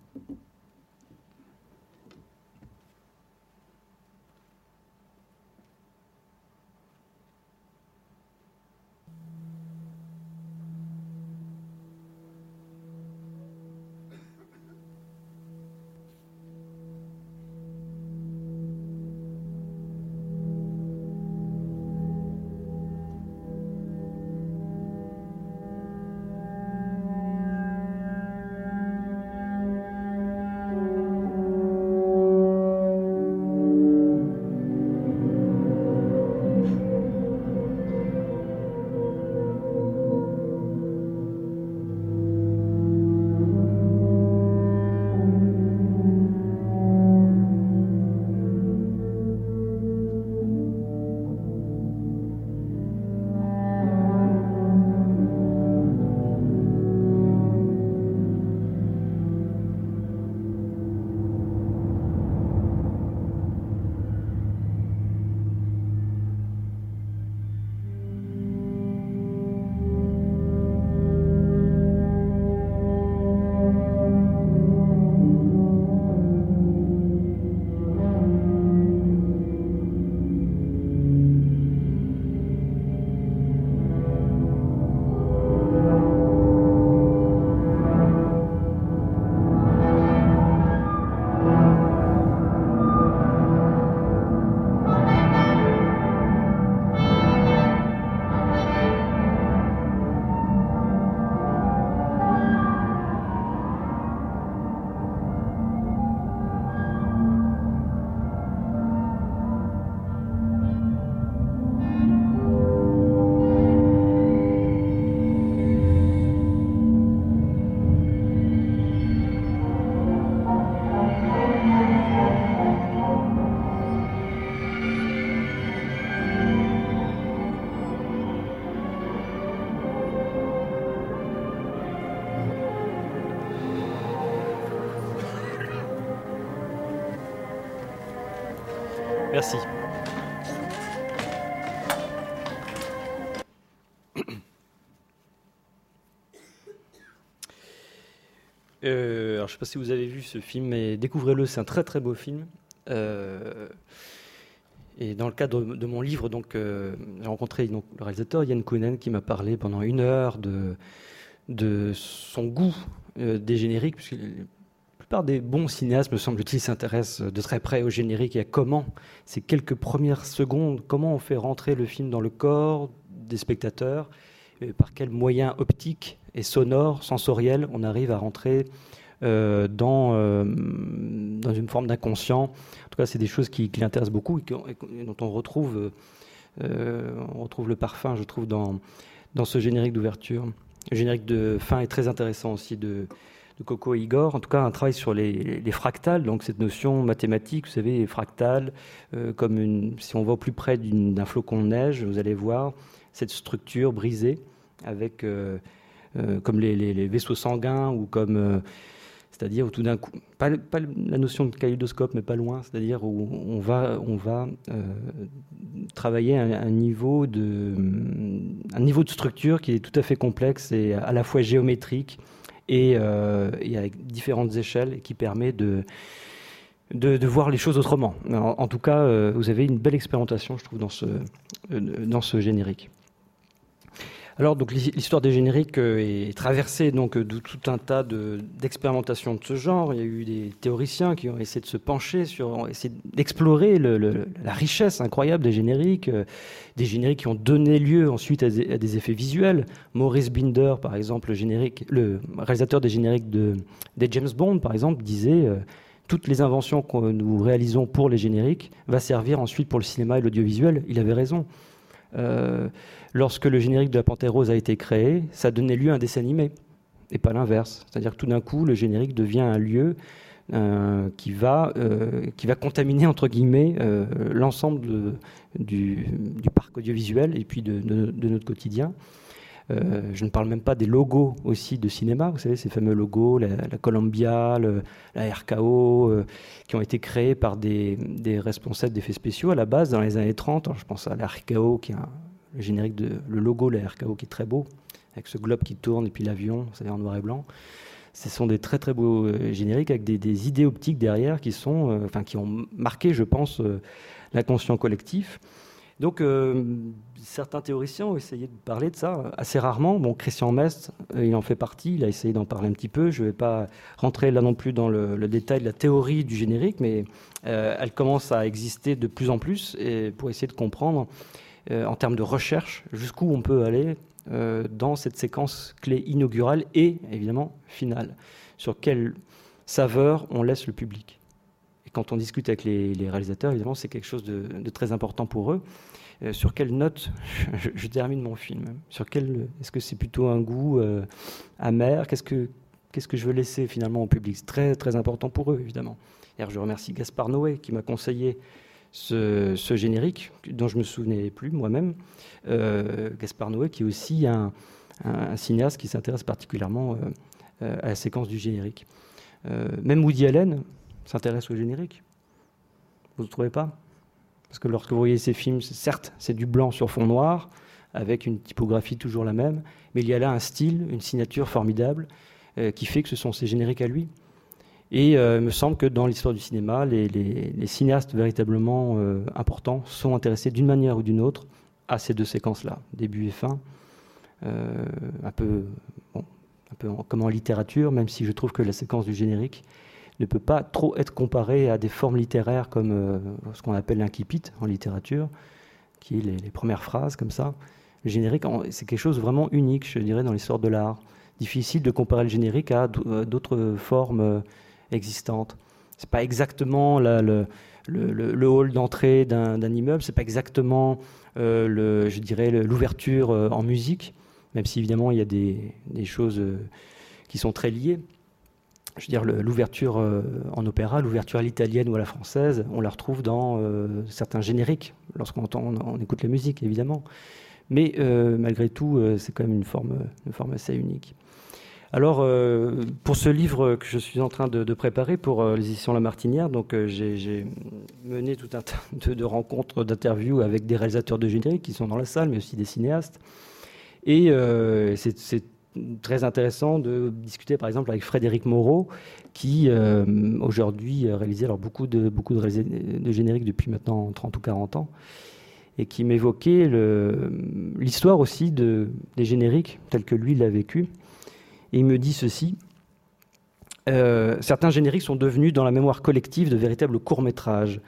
Merci. Euh, alors, je ne sais pas si vous avez vu ce film, mais découvrez-le, c'est un très très beau film. Euh, et dans le cadre de mon livre, donc, euh, j'ai rencontré donc, le réalisateur Jan Kounen qui m'a parlé pendant une heure de, de son goût euh, des génériques, puisque la plupart des bons cinéastes, me semble-t-il, s'intéressent de très près au générique et à comment, ces quelques premières secondes, comment on fait rentrer le film dans le corps des spectateurs, par quels moyens optiques et sonores, sensoriels, on arrive à rentrer euh, dans, euh, dans une forme d'inconscient. En tout cas, c'est des choses qui, qui l'intéressent beaucoup et, que, et dont on retrouve, euh, on retrouve le parfum, je trouve, dans, dans ce générique d'ouverture. Le générique de fin est très intéressant aussi de... de Coco et Igor, en tout cas un travail sur les, les fractales, donc cette notion mathématique, vous savez, fractale, euh, comme une, si on va au plus près d'une, d'un flocon de neige, vous allez voir cette structure brisée, avec, euh, euh, comme les, les, les vaisseaux sanguins, ou comme, euh, c'est-à-dire où tout d'un coup, pas, pas la notion de kaléidoscope, mais pas loin, c'est-à-dire où on va, on va euh, travailler un, un, niveau de, un niveau de structure qui est tout à fait complexe et à la fois géométrique, Et, euh, et avec différentes échelles et qui permet de, de, de voir les choses autrement. Alors, en tout cas, euh, vous avez une belle expérimentation, je trouve, dans ce, euh, dans ce générique. Alors, donc, l'histoire des génériques est traversée donc, de tout un tas de, d'expérimentations de ce genre. Il y a eu des théoriciens qui ont essayé de se pencher sur, ont essayé d'explorer le, le, la richesse incroyable des génériques, euh, des génériques qui ont donné lieu ensuite à des, à des effets visuels. Maurice Binder, par exemple, le, générique, le réalisateur des génériques de, des James Bond, par exemple, disait euh, toutes les inventions que nous réalisons pour les génériques va servir ensuite pour le cinéma et l'audiovisuel. Il avait raison. Euh, lorsque le générique de la Panthère Rose a été créé, ça donnait lieu à un dessin animé et pas l'inverse, c'est-à-dire que tout d'un coup le générique devient un lieu euh, qui va euh, qui va contaminer entre guillemets euh, l'ensemble du, du parc audiovisuel et puis de, de, de notre quotidien. Euh, je ne parle même pas des logos aussi de cinéma, vous savez, ces fameux logos, la, la Columbia, le, la R K O, euh, qui ont été créés par des, des responsables d'effets spéciaux à la base dans les années trente. Alors, je pense à la R K O, qui est un, le générique, de, le logo de la R K O qui est très beau, avec ce globe qui tourne et puis l'avion, vous savez, en noir et blanc. Ce sont des très très beaux euh, génériques avec des, des idées optiques derrière qui, sont, euh, enfin, qui ont marqué, je pense, euh, l'inconscient collectif. Donc, euh, certains théoriciens ont essayé de parler de ça assez rarement. Bon, Christian Mestre, il en fait partie, il a essayé d'en parler un petit peu. Je ne vais pas rentrer là non plus dans le, le détail de la théorie du générique, mais euh, elle commence à exister de plus en plus et pour essayer de comprendre, euh, en termes de recherche, jusqu'où on peut aller euh, dans cette séquence clé inaugurale et, évidemment, finale. Sur quelle saveur on laisse le public. Quand on discute avec les, les réalisateurs, évidemment, c'est quelque chose de, de très important pour eux. Euh, sur quelle note je, je termine mon film ? Sur quel, est-ce que c'est plutôt un goût euh, amer ? Qu'est-ce que, qu'est-ce que je veux laisser finalement au public ? C'est très, très important pour eux, évidemment. Alors, je remercie Gaspard Noé qui m'a conseillé ce, ce générique, dont je ne me souvenais plus moi-même. Euh, Gaspard Noé qui est aussi un, un, un cinéaste qui s'intéresse particulièrement euh, euh, à la séquence du générique. Euh, même Woody Allen s'intéresse au générique. Vous ne le trouvez pas ? Parce que lorsque vous voyez ces films, certes, c'est du blanc sur fond noir, avec une typographie toujours la même, mais il y a là un style, une signature formidable, euh, qui fait que ce sont ses génériques à lui. Et euh, il me semble que dans l'histoire du cinéma, les, les, les cinéastes véritablement euh, importants sont intéressés d'une manière ou d'une autre à ces deux séquences-là, début et fin, euh, un peu, bon, un peu en, comme en littérature, même si je trouve que la séquence du générique ne peut pas trop être comparé à des formes littéraires comme euh, ce qu'on appelle l'incipit en littérature, qui est les, les premières phrases comme ça. Le générique, c'est quelque chose de vraiment unique, je dirais, dans l'histoire de l'art. Difficile de comparer le générique à d'autres formes existantes. C'est pas exactement la, le, le, le hall d'entrée d'un, d'un immeuble, c'est pas exactement, euh, le, je dirais, l'ouverture en musique, même si évidemment il y a des, des choses qui sont très liées. Je veux dire, le, l'ouverture euh, en opéra, l'ouverture à l'italienne ou à la française, on la retrouve dans euh, certains génériques, lorsqu'on entend, on, on écoute la musique, évidemment. Mais euh, malgré tout, euh, c'est quand même une forme, une forme assez unique. Alors, euh, pour ce livre que je suis en train de, de préparer pour euh, les éditions La Martinière, donc, euh, j'ai, j'ai mené tout un tas de, de rencontres, d'interviews avec des réalisateurs de génériques qui sont dans la salle, mais aussi des cinéastes. Et euh, c'est... c'est très intéressant de discuter par exemple avec Frédéric Moreau qui euh, aujourd'hui réalise alors beaucoup de, beaucoup de, réalis- de génériques depuis maintenant trente ou quarante ans et qui m'évoquait le, l'histoire aussi de, des génériques tels que lui l'a vécu et il me dit ceci euh, certains génériques sont devenus dans la mémoire collective de véritables courts-métrages.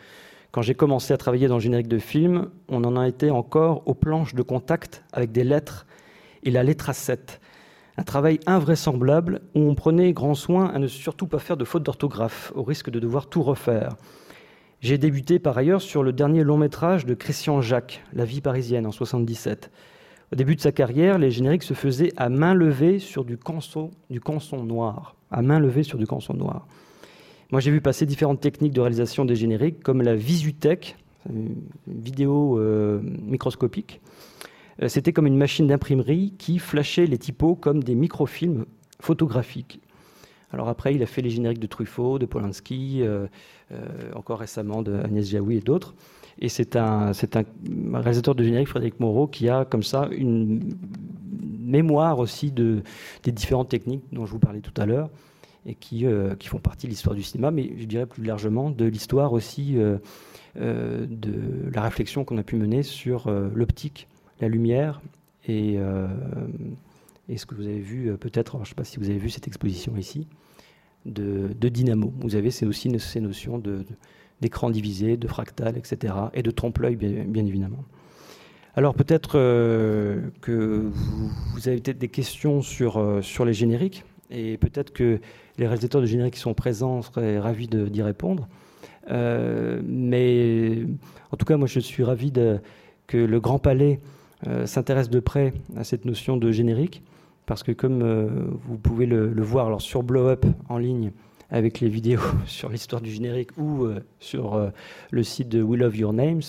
Quand j'ai commencé à travailler dans le générique de film, on en a été encore aux planches de contact avec des lettres et la lettre A sept. Un travail invraisemblable où on prenait grand soin à ne surtout pas faire de fautes d'orthographe, au risque de devoir tout refaire. J'ai débuté par ailleurs sur le dernier long métrage de Christian Jacques, La vie parisienne, en soixante-dix-sept. Au début de sa carrière, les génériques se faisaient à main levée sur du canson, du canson noir. À main levée sur du canson noir. Moi, j'ai vu passer différentes techniques de réalisation des génériques, comme la visuthèque, une vidéo euh, microscopique. C'était comme une machine d'imprimerie qui flashait les typos comme des microfilms photographiques. Alors après, il a fait les génériques de Truffaut, de Polanski, euh, euh, encore récemment d'Agnès Jaoui et d'autres. Et c'est un, c'est un réalisateur de générique, Frédéric Moreau, qui a comme ça une mémoire aussi de, des différentes techniques dont je vous parlais tout à l'heure et qui, euh, qui font partie de l'histoire du cinéma, mais je dirais plus largement de l'histoire aussi euh, euh, de la réflexion qu'on a pu mener sur euh, l'optique, la lumière et, euh, et ce que vous avez vu peut-être, je ne sais pas si vous avez vu cette exposition ici, de, de Dynamo. Vous avez c'est aussi ces notions de, de, d'écran divisé, de fractal, et cetera, et de trompe-l'œil, bien, bien évidemment. Alors peut-être euh, que vous, vous avez peut-être des questions sur, euh, sur les génériques, et peut-être que les réalisateurs de génériques qui sont présents seraient ravis de, d'y répondre. Euh, mais en tout cas, moi, je suis ravi de, que le Grand Palais Euh, s'intéresse de près à cette notion de générique parce que comme euh, vous pouvez le, le voir alors sur Blow Up en ligne avec les vidéos sur l'histoire du générique ou euh, sur euh, le site de We Love Your Names,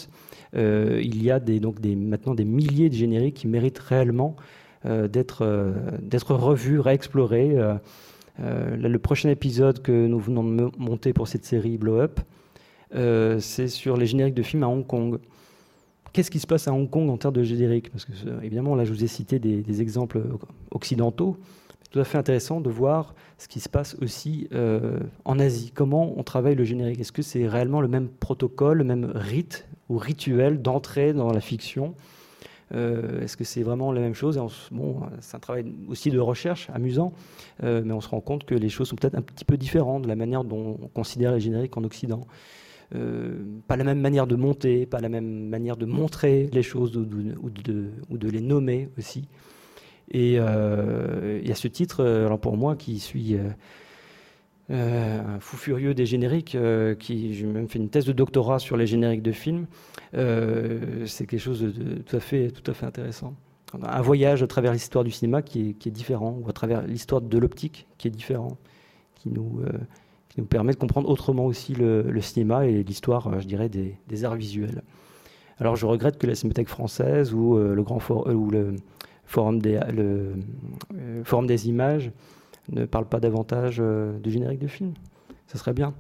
euh, il y a des, donc des, maintenant des milliers de génériques qui méritent réellement euh, d'être euh, d'être revus, réexplorés. Euh, euh, le prochain épisode que nous venons de monter pour cette série Blow Up, euh, c'est sur les génériques de films à Hong Kong. Qu'est-ce qui se passe à Hong Kong en termes de génériques? Parce que, évidemment, là, je vous ai cité des, des exemples occidentaux. C'est tout à fait intéressant de voir ce qui se passe aussi euh, en Asie. Comment on travaille le générique? Est-ce que c'est réellement le même protocole, le même rite ou rituel d'entrée dans la fiction? euh, Est-ce que c'est vraiment la même chose? Et on, bon, c'est un travail aussi de recherche, amusant, euh, mais on se rend compte que les choses sont peut-être un petit peu différentes de la manière dont on considère les génériques en Occident. Euh, pas la même manière de monter, pas la même manière de montrer les choses ou de, ou de, ou de les nommer aussi. Et euh, y a ce titre, alors pour moi qui suis euh, euh, un fou furieux des génériques, euh, qui, j'ai même fait une thèse de doctorat sur les génériques de films, euh, c'est quelque chose de, de tout à fait, tout à fait intéressant. Un voyage à travers l'histoire du cinéma qui est, qui est différent, ou à travers l'histoire de l'optique qui est différent, qui nous... Euh, qui nous permet de comprendre autrement aussi le, le cinéma et l'histoire, je dirais, des, des arts visuels. Alors, je regrette que la Cinémathèque française ou euh, le, grand for, euh, ou le, forum des, le euh, Forum des images ne parle pas davantage euh, de générique de film. Ça serait bien.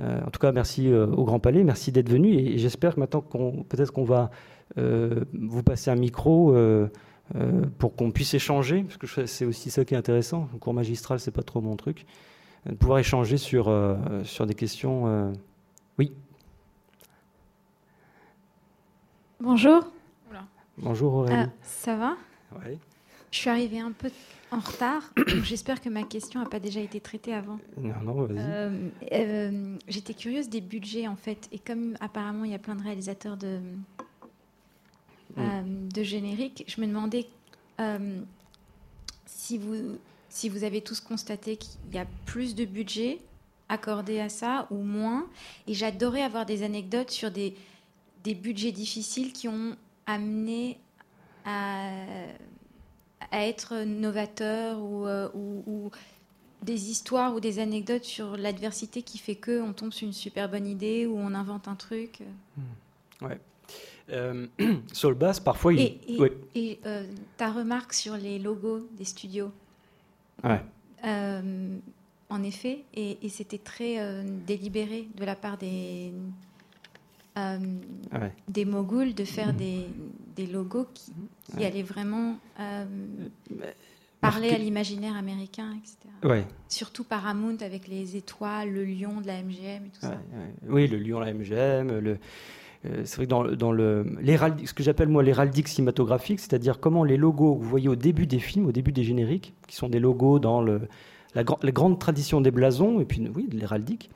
Euh, en tout cas, merci euh, au Grand Palais, merci d'être venu. Et, et j'espère que maintenant, qu'on, peut-être qu'on va euh, vous passer un micro... Euh, Euh, pour qu'on puisse échanger, parce que c'est aussi ça qui est intéressant. Le cours magistral, c'est pas trop mon truc. De pouvoir échanger sur, euh, sur des questions. Euh... Oui. Bonjour. Oula. Bonjour Aurélie. Euh, ça va? Oui. Je suis arrivée un peu en retard, donc j'espère que ma question n'a pas déjà été traitée avant. Non, non, vas-y. Euh, euh, j'étais curieuse des budgets, en fait. Et comme apparemment, il y a plein de réalisateurs de... Euh, de générique, je me demandais euh, si vous si vous avez tous constaté qu'il y a plus de budget accordé à ça ou moins. Et j'adorais avoir des anecdotes sur des des budgets difficiles qui ont amené à à être novateurs ou euh, ou, ou des histoires ou des anecdotes sur l'adversité qui fait que on tombe sur une super bonne idée ou on invente un truc. Ouais. Euh, Saul Bass, parfois... Il... Et, et, oui. et euh, ta remarque sur les logos des studios. Ouais. Euh, en effet, et, et c'était très euh, délibéré de la part des, euh, ouais. des moguls de faire mmh. des, des logos qui, qui ouais. allaient vraiment euh, parler Marque... à l'imaginaire américain, et cetera. Ouais. Surtout Paramount avec les étoiles, le lion de la M G M et tout ouais, ça. Ouais. Oui, le lion de la M G M, le... Euh, c'est vrai que dans, dans le, ce que j'appelle moi l'héraldique cinématographique, c'est-à-dire comment les logos que vous voyez au début des films, au début des génériques, qui sont des logos dans le, la, la grande tradition des blasons, et puis oui, de l'héraldique,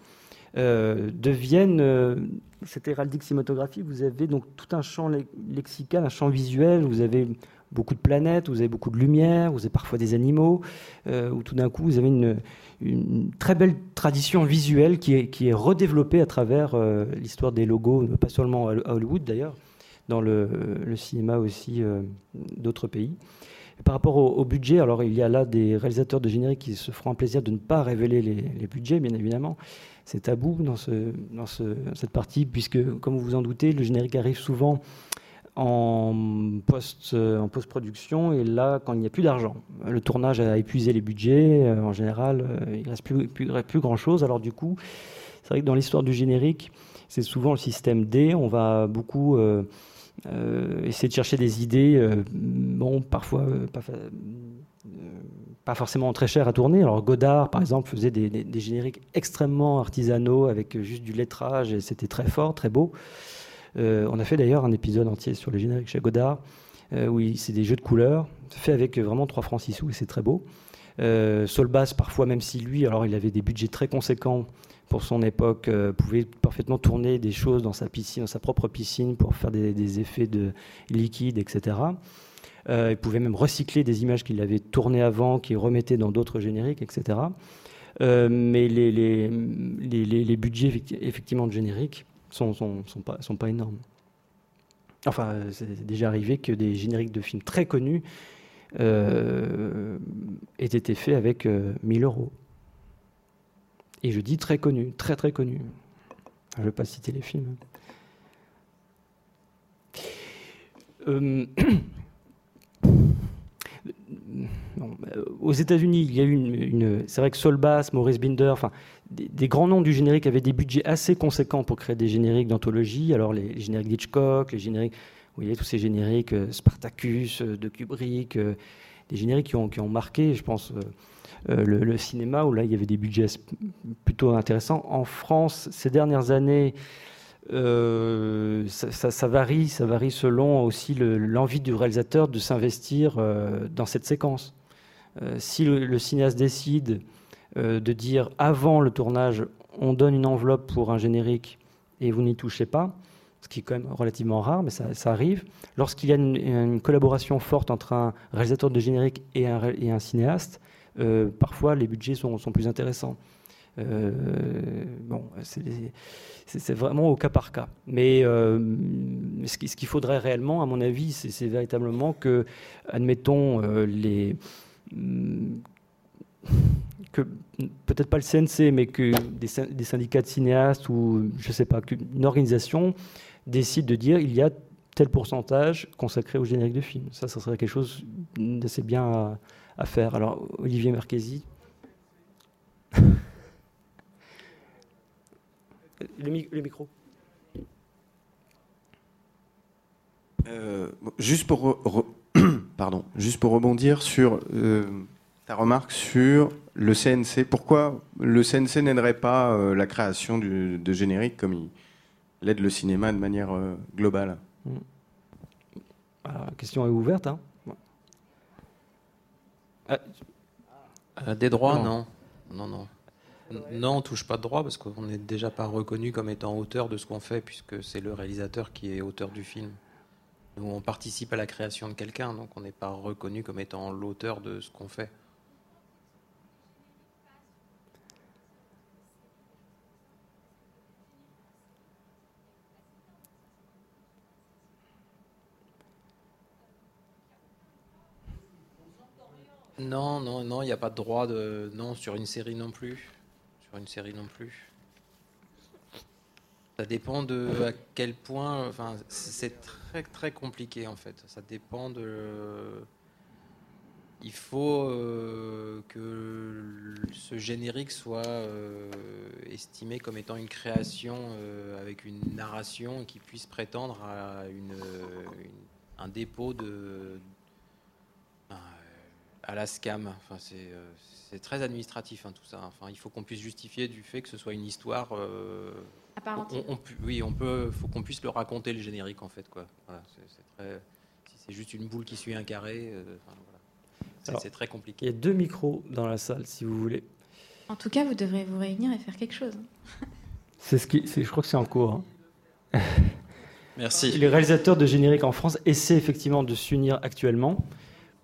euh, deviennent, euh, cette héraldique cinématographique, vous avez donc tout un champ le- lexical, un champ visuel, vous avez beaucoup de planètes, vous avez beaucoup de lumière, vous avez parfois des animaux, euh, où tout d'un coup vous avez une, une très belle tradition visuelle qui est, qui est redéveloppée à travers euh, l'histoire des logos, pas seulement à Hollywood d'ailleurs, dans le, le cinéma aussi euh, d'autres pays. Et par rapport au, au budget, alors il y a là des réalisateurs de génériques qui se feront un plaisir de ne pas révéler les, les budgets, bien évidemment. C'est tabou dans, ce, dans, ce, dans cette partie, puisque comme vous vous en doutez, le générique arrive souvent en post, en post-production, et là, quand il n'y a plus d'argent. Le tournage a épuisé les budgets, en général, il ne reste plus, plus, plus grand-chose. Alors du coup, c'est vrai que dans l'histoire du générique, c'est souvent le système D, on va beaucoup euh, euh, essayer de chercher des idées, euh, bon, parfois euh, pas, euh, pas forcément très chères à tourner. Alors Godard, par exemple, faisait des, des, des génériques extrêmement artisanaux, avec juste du lettrage, et c'était très fort, très beau. Euh, on a fait d'ailleurs un épisode entier sur les génériques chez Godard, euh, où il, c'est des jeux de couleurs, fait avec vraiment trois francs six sous, et c'est très beau. Euh, Saul Bass, parfois, même si lui, alors il avait des budgets très conséquents pour son époque, euh, pouvait parfaitement tourner des choses dans sa piscine, dans sa propre piscine, pour faire des, des effets de liquide, et cetera. Euh, il pouvait même recycler des images qu'il avait tournées avant, qu'il remettait dans d'autres génériques, et cetera. Euh, mais les, les, les, les, les budgets, effectivement, de génériques, Sont, sont, sont, pas, sont pas énormes. Enfin, c'est déjà arrivé que des génériques de films très connus euh, aient été faits avec euh, mille euros. Et je dis très connu, très très connu. Je ne vais pas citer les films. Euh... Non, aux États-Unis, il y a eu une, une c'est vrai que Saul Bass, Maurice Binder, enfin, des, des grands noms du générique avaient des budgets assez conséquents pour créer des génériques d'anthologie. Alors les, les génériques d'Hitchcock, les génériques, vous voyez tous ces génériques euh, Spartacus, euh, de Kubrick, euh, des génériques qui ont, qui ont marqué, je pense, euh, le, le cinéma où là il y avait des budgets plutôt intéressants. En France, ces dernières années. Euh, ça, ça, ça varie, ça varie selon aussi le, l'envie du réalisateur de s'investir euh, dans cette séquence. Euh, si le, le cinéaste décide euh, de dire avant le tournage, on donne une enveloppe pour un générique et vous n'y touchez pas, ce qui est quand même relativement rare, mais ça, ça arrive. Lorsqu'il y a une, une collaboration forte entre un réalisateur de générique et un, et un cinéaste, euh, parfois les budgets sont, sont plus intéressants. Euh, bon, c'est, c'est, c'est vraiment au cas par cas. Mais euh, ce qu'il faudrait réellement, à mon avis, c'est, c'est véritablement que, admettons, euh, les, que peut-être pas le C N C, mais que des, des syndicats de cinéastes ou je sais pas, qu'une organisation décide de dire il y a tel pourcentage consacré au générique de film. Ça, ça serait quelque chose d'assez bien à, à faire. Alors, Olivier Marquesi. Le, mi- le micro. Euh, juste, pour re- re- Pardon. juste pour rebondir sur euh, ta remarque sur le C N C. Pourquoi le C N C n'aiderait pas euh, la création du, de génériques comme il aide le cinéma de manière euh, globale? Alors, la question est ouverte. Hein. Ah. Euh, des droits, non. Non, non. non. Non, on touche pas de droit parce qu'on n'est déjà pas reconnu comme étant auteur de ce qu'on fait puisque c'est le réalisateur qui est auteur du film. Nous, on participe à la création de quelqu'un, donc on n'est pas reconnu comme étant l'auteur de ce qu'on fait. Non, non, non, il n'y a pas de droit de... Non, sur une série non plus. une série non plus. Ça dépend de à quel point... Enfin, c'est très, très compliqué, en fait. Ça dépend de... Il faut euh, que ce générique soit euh, estimé comme étant une création euh, avec une narration qui puisse prétendre à une, une, un dépôt de... à la scam. Enfin, c'est, c'est très administratif, hein, tout ça. Enfin, il faut qu'on puisse justifier du fait que ce soit une histoire... Euh, à part entière. On, on, oui, on peut, faut qu'on puisse le raconter, le générique, en fait. Quoi. Voilà, c'est, c'est très, si c'est juste une boule qui suit un carré, euh, enfin, voilà. c'est, Alors, c'est très compliqué. Il y a deux micros dans la salle, si vous voulez. En tout cas, vous devrez vous réunir et faire quelque chose. c'est ce qui, c'est, je crois que c'est en cours. Hein. Merci. Les réalisateurs de génériques en France essaient effectivement de s'unir actuellement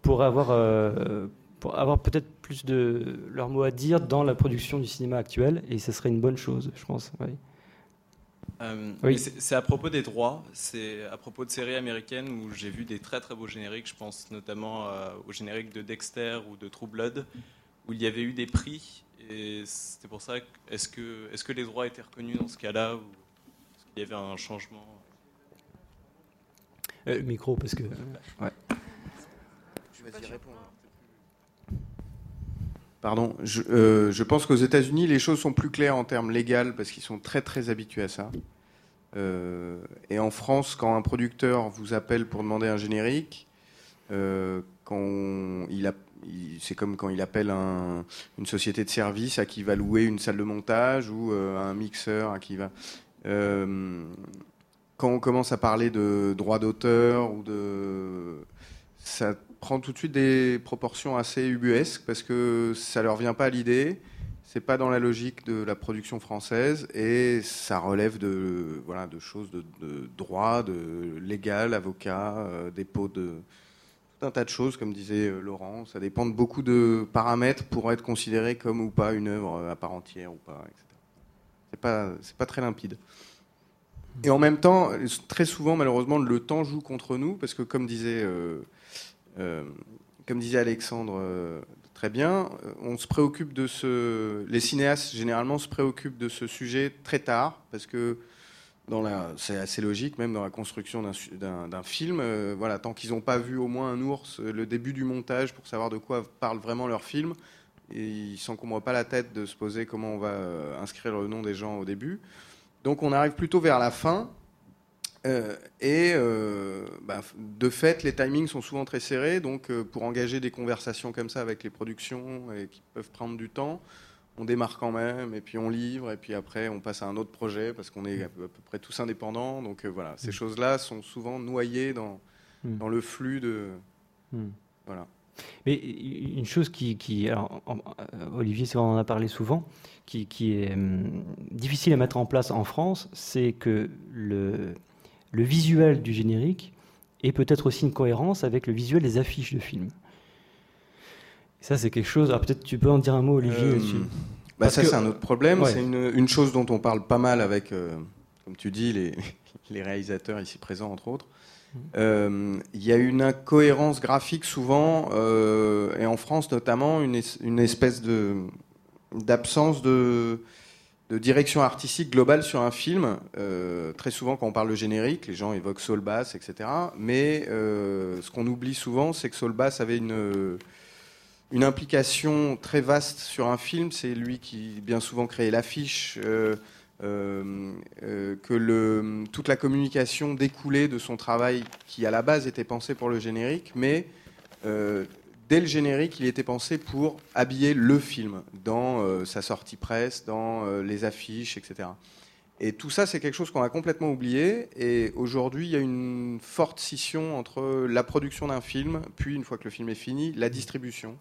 pour avoir, euh, pour avoir peut-être plus de leur mot à dire dans la production du cinéma actuel, et ça serait une bonne chose, je pense. Oui. Euh, oui. C'est, c'est à propos des droits, c'est à propos de séries américaines où j'ai vu des très très beaux génériques, je pense notamment euh, au générique de Dexter ou de True Blood, où il y avait eu des prix, et c'était pour ça, que, est-ce, que, est-ce que les droits étaient reconnus dans ce cas-là, ou est-ce qu'il y avait un changement? euh, Le micro, parce que... Ouais. Pardon, je, euh, je pense qu'aux États-Unis, les choses sont plus claires en termes légaux parce qu'ils sont très très habitués à ça. Euh, et en France, quand un producteur vous appelle pour demander un générique, euh, quand on, il a, il, c'est comme quand il appelle un, une société de service à qui il va louer une salle de montage ou euh, à un mixeur à qui il va. Euh, quand on commence à parler de droits d'auteur ou de ça. Prend tout de suite des proportions assez ubuesques parce que ça leur vient pas à l'idée, c'est pas dans la logique de la production française et ça relève de voilà de choses de, de droit, de légal, avocat, euh, dépôt de tout un tas de choses comme disait Laurent. Ça dépend de beaucoup de paramètres pour être considéré comme ou pas une œuvre à part entière ou pas, et cetera. C'est pas c'est pas très limpide. Et en même temps, très souvent malheureusement le temps joue contre nous parce que comme disait euh, Euh, comme disait Alexandre euh, Très bien. On se préoccupe de ce... Les cinéastes, généralement, se préoccupent de ce sujet très tard, parce que dans la... c'est assez logique, même dans la construction d'un, d'un film. Euh, voilà, tant qu'ils n'ont pas vu au moins un ours, le début du montage, pour savoir de quoi parle vraiment leur film, et ils ne s'encombrent pas la tête de se poser comment on va inscrire le nom des gens au début. Donc on arrive plutôt vers la fin. Euh, et euh, bah, de fait, les timings sont souvent très serrés, donc euh, pour engager des conversations comme ça avec les productions et qui peuvent prendre du temps, on démarre quand même, et puis on livre, et puis après on passe à un autre projet parce qu'on est à peu, à peu près tous indépendants. Donc euh, voilà, ces mmh. choses-là sont souvent noyées dans, mmh. dans le flux de... Mmh. Voilà. Mais une chose qui, qui alors, Olivier, c'est vrai, on en a parlé souvent, qui, qui est hum, difficile à mettre en place en France, c'est que le... le visuel du générique est peut-être aussi une cohérence avec le visuel des affiches de films. Et ça, c'est quelque chose... Alors, peut-être tu peux en dire un mot, Olivier, euh, là-dessus. Bah ça, que... c'est un autre problème. Ouais. C'est une, une chose dont on parle pas mal avec, euh, comme tu dis, les, les réalisateurs ici présents, entre autres. Il mmh. euh, y a une incohérence graphique souvent, euh, et en France notamment, une, es, une espèce de, d'absence de... de direction artistique globale sur un film. Euh, très souvent, quand on parle de générique, les gens évoquent Saul Bass, et cetera. Mais euh, ce qu'on oublie souvent, c'est que Saul Bass avait une, une implication très vaste sur un film. C'est lui qui, bien souvent, créait l'affiche, euh, euh, euh, que le, toute la communication découlait de son travail qui, à la base, était pensé pour le générique. Mais euh, dès le générique, il était pensé pour habiller le film, dans euh, sa sortie presse, dans euh, les affiches, et cetera. Et tout ça, c'est quelque chose qu'on a complètement oublié. Et aujourd'hui, il y a une forte scission entre la production d'un film, puis, une fois que le film est fini, la distribution,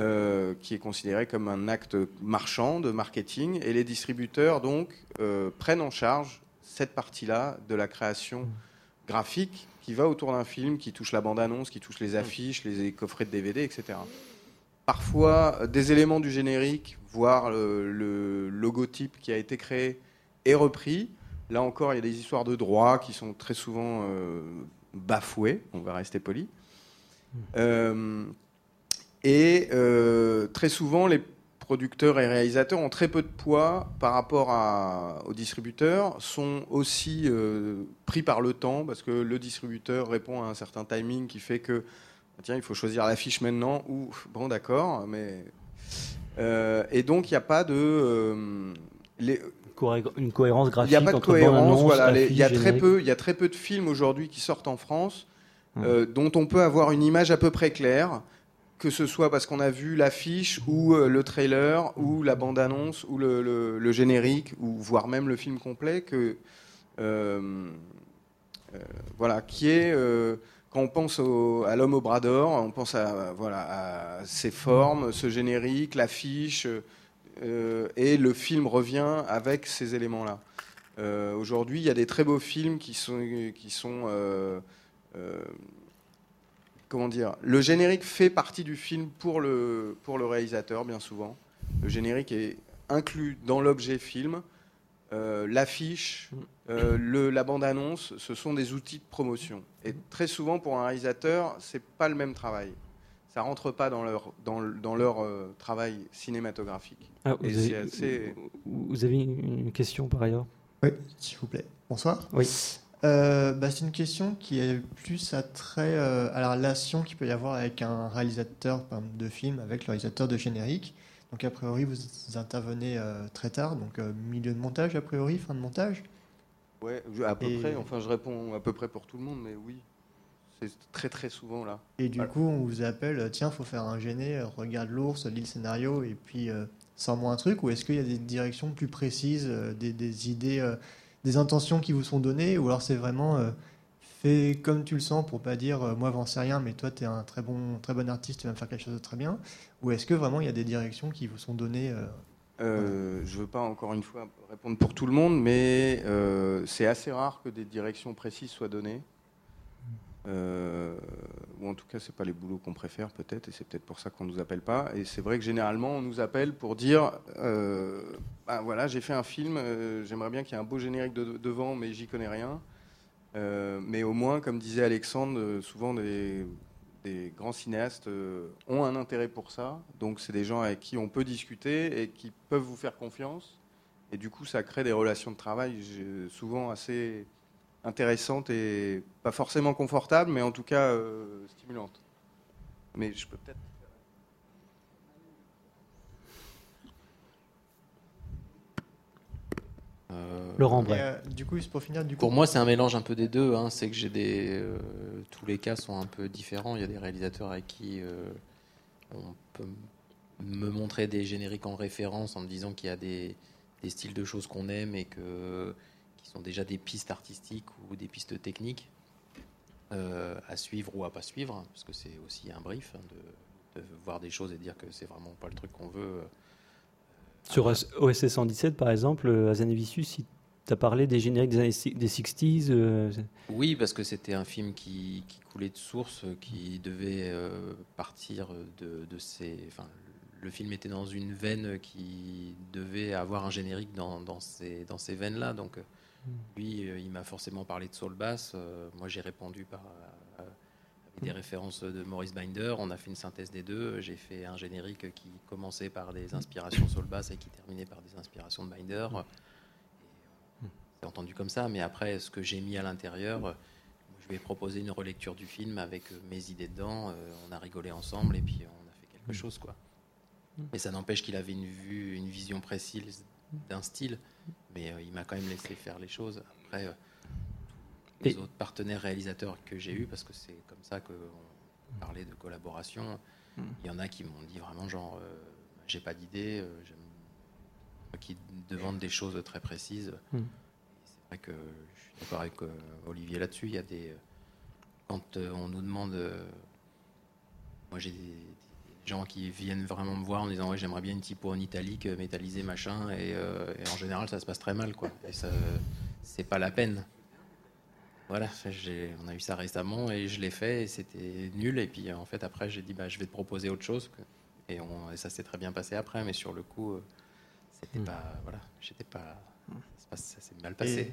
euh, qui est considérée comme un acte marchand, de marketing. Et les distributeurs, donc, euh, prennent en charge cette partie-là de la création graphique, qui va autour d'un film, qui touche la bande-annonce, qui touche les affiches, les coffrets de D V D, et cetera. Parfois, des éléments du générique, voire le, le logotype qui a été créé, est repris. Là encore, il y a des histoires de droit qui sont très souvent euh, bafouées, on va rester poli. Euh, et euh, très souvent, les producteurs et réalisateurs ont très peu de poids par rapport à, aux distributeurs, sont aussi euh, pris par le temps, parce que le distributeur répond à un certain timing qui fait que tiens, il faut choisir l'affiche maintenant, ou bon d'accord, mais euh, et donc il n'y a pas de euh, les... une cohérence graphique, il n'y a pas de cohérence, voilà, les, il y a très peu, il y a très peu de films aujourd'hui qui sortent en France euh, mmh. dont on peut avoir une image à peu près claire, que ce soit parce qu'on a vu l'affiche ou le trailer ou la bande-annonce ou le, le, le générique, ou voire même le film complet, que euh, euh, voilà, qui est euh, quand on pense au, à l'homme au bras d'or, on pense à voilà à ses formes, ce générique, l'affiche, euh, et le film revient avec ces éléments-là. Euh, aujourd'hui, il y a des très beaux films qui sont qui sont euh, euh, comment dire, le générique fait partie du film pour le, pour le réalisateur, bien souvent. Le générique est inclus dans l'objet film. Euh, l'affiche, euh, le, la bande-annonce, ce sont des outils de promotion. Et très souvent, pour un réalisateur, c'est pas le même travail. Ça rentre pas dans leur, dans, dans leur euh, travail cinématographique. Ah, vous, avez, assez... vous avez une question, par ailleurs ? Oui, s'il vous plaît. Bonsoir. Oui. Euh, bah, c'est une question qui est plus attrait euh, à la relation qu'il peut y avoir avec un réalisateur de film avec le réalisateur de générique. Donc a priori vous intervenez euh, très tard, donc euh, milieu de montage a priori, fin de montage. Ouais, à peu et... près. Enfin je réponds à peu près pour tout le monde, mais oui, c'est très très souvent là. Et du voilà. coup on vous appelle, tiens faut faire un géné, regarde l'ours, lis le scénario et puis euh, sors-moi un truc. Ou est-ce qu'il y a des directions plus précises, euh, des, des idées euh, des intentions qui vous sont données, ou alors c'est vraiment euh, fait comme tu le sens pour pas dire euh, moi j'en sais rien mais toi t'es un très bon très bon artiste, tu vas me faire quelque chose de très bien, ou est-ce que vraiment il y a des directions qui vous sont données euh, euh, je veux pas encore une fois répondre pour tout le monde, mais euh, c'est assez rare que des directions précises soient données, euh, ou en tout cas c'est pas les boulots qu'on préfère peut-être, et c'est peut-être pour ça qu'on nous appelle pas. Et c'est vrai que généralement on nous appelle pour dire euh, ah, voilà, j'ai fait un film, euh, j'aimerais bien qu'il y ait un beau générique de, de, devant, mais j'y connais rien. Euh, mais au moins, comme disait Alexandre, souvent des, des grands cinéastes euh, ont un intérêt pour ça. Donc, c'est des gens avec qui on peut discuter et qui peuvent vous faire confiance. Et du coup, ça crée des relations de travail souvent assez intéressantes et pas forcément confortables, mais en tout cas euh, stimulantes. Mais je peux peut-être... Euh, Laurent Brett. Euh, du coup, pour finir, du coup, pour moi, c'est un mélange un peu des deux. Hein. C'est que j'ai des, euh, tous les cas sont un peu différents. Il y a des réalisateurs avec qui euh, on peut me montrer des génériques en référence en me disant qu'il y a des, des styles de choses qu'on aime et que, qui sont déjà des pistes artistiques ou des pistes techniques euh, à suivre ou à pas suivre, parce que c'est aussi un brief hein, de, de voir des choses et dire que c'est vraiment pas le truc qu'on veut. Sur O S S cent dix-sept, par exemple, Hazanavicius, tu as parlé des génériques des années des soixante. Euh... Oui, parce que c'était un film qui, qui coulait de source, qui devait euh, partir de, de ses... Enfin, le film était dans une veine qui devait avoir un générique dans, dans ces, dans ces veines-là. Donc, lui, il m'a forcément parlé de Saul Bass. Euh, moi, j'ai répondu par euh, avec des références de Maurice Binder. On a fait une synthèse des deux. J'ai fait un générique qui commençait par des inspirations Saul Bass et qui terminait par des inspirations de Binder. Et c'est entendu comme ça. Mais après, ce que j'ai mis à l'intérieur, je vais proposer une relecture du film avec mes idées dedans. On a rigolé ensemble et puis on a fait quelque chose, quoi. Mais ça n'empêche qu'il avait une vue, une vision précise d'un style, mais euh, il m'a quand même laissé faire les choses. Après, euh, les et autres partenaires réalisateurs que j'ai eus, parce que c'est comme ça qu'on parlait de collaboration, mm. il y en a qui m'ont dit vraiment genre, euh, j'ai pas d'idée, euh, j'aime... qui demandent des choses très précises. Mm. C'est vrai que je suis d'accord avec euh, Olivier là-dessus. Il y a des... Quand euh, on nous demande... Euh... Moi, j'ai des... gens qui viennent vraiment me voir en disant ouais, j'aimerais bien une typo en italique, métallisée, machin, et, euh, et en général ça se passe très mal, quoi. Et ça, c'est pas la peine. Voilà, j'ai, on a eu ça récemment et je l'ai fait et c'était nul. Et puis en fait après j'ai dit bah je vais te proposer autre chose et, on, et ça s'est très bien passé après, mais sur le coup c'était mmh. pas voilà, j'étais pas, ça s'est mal passé.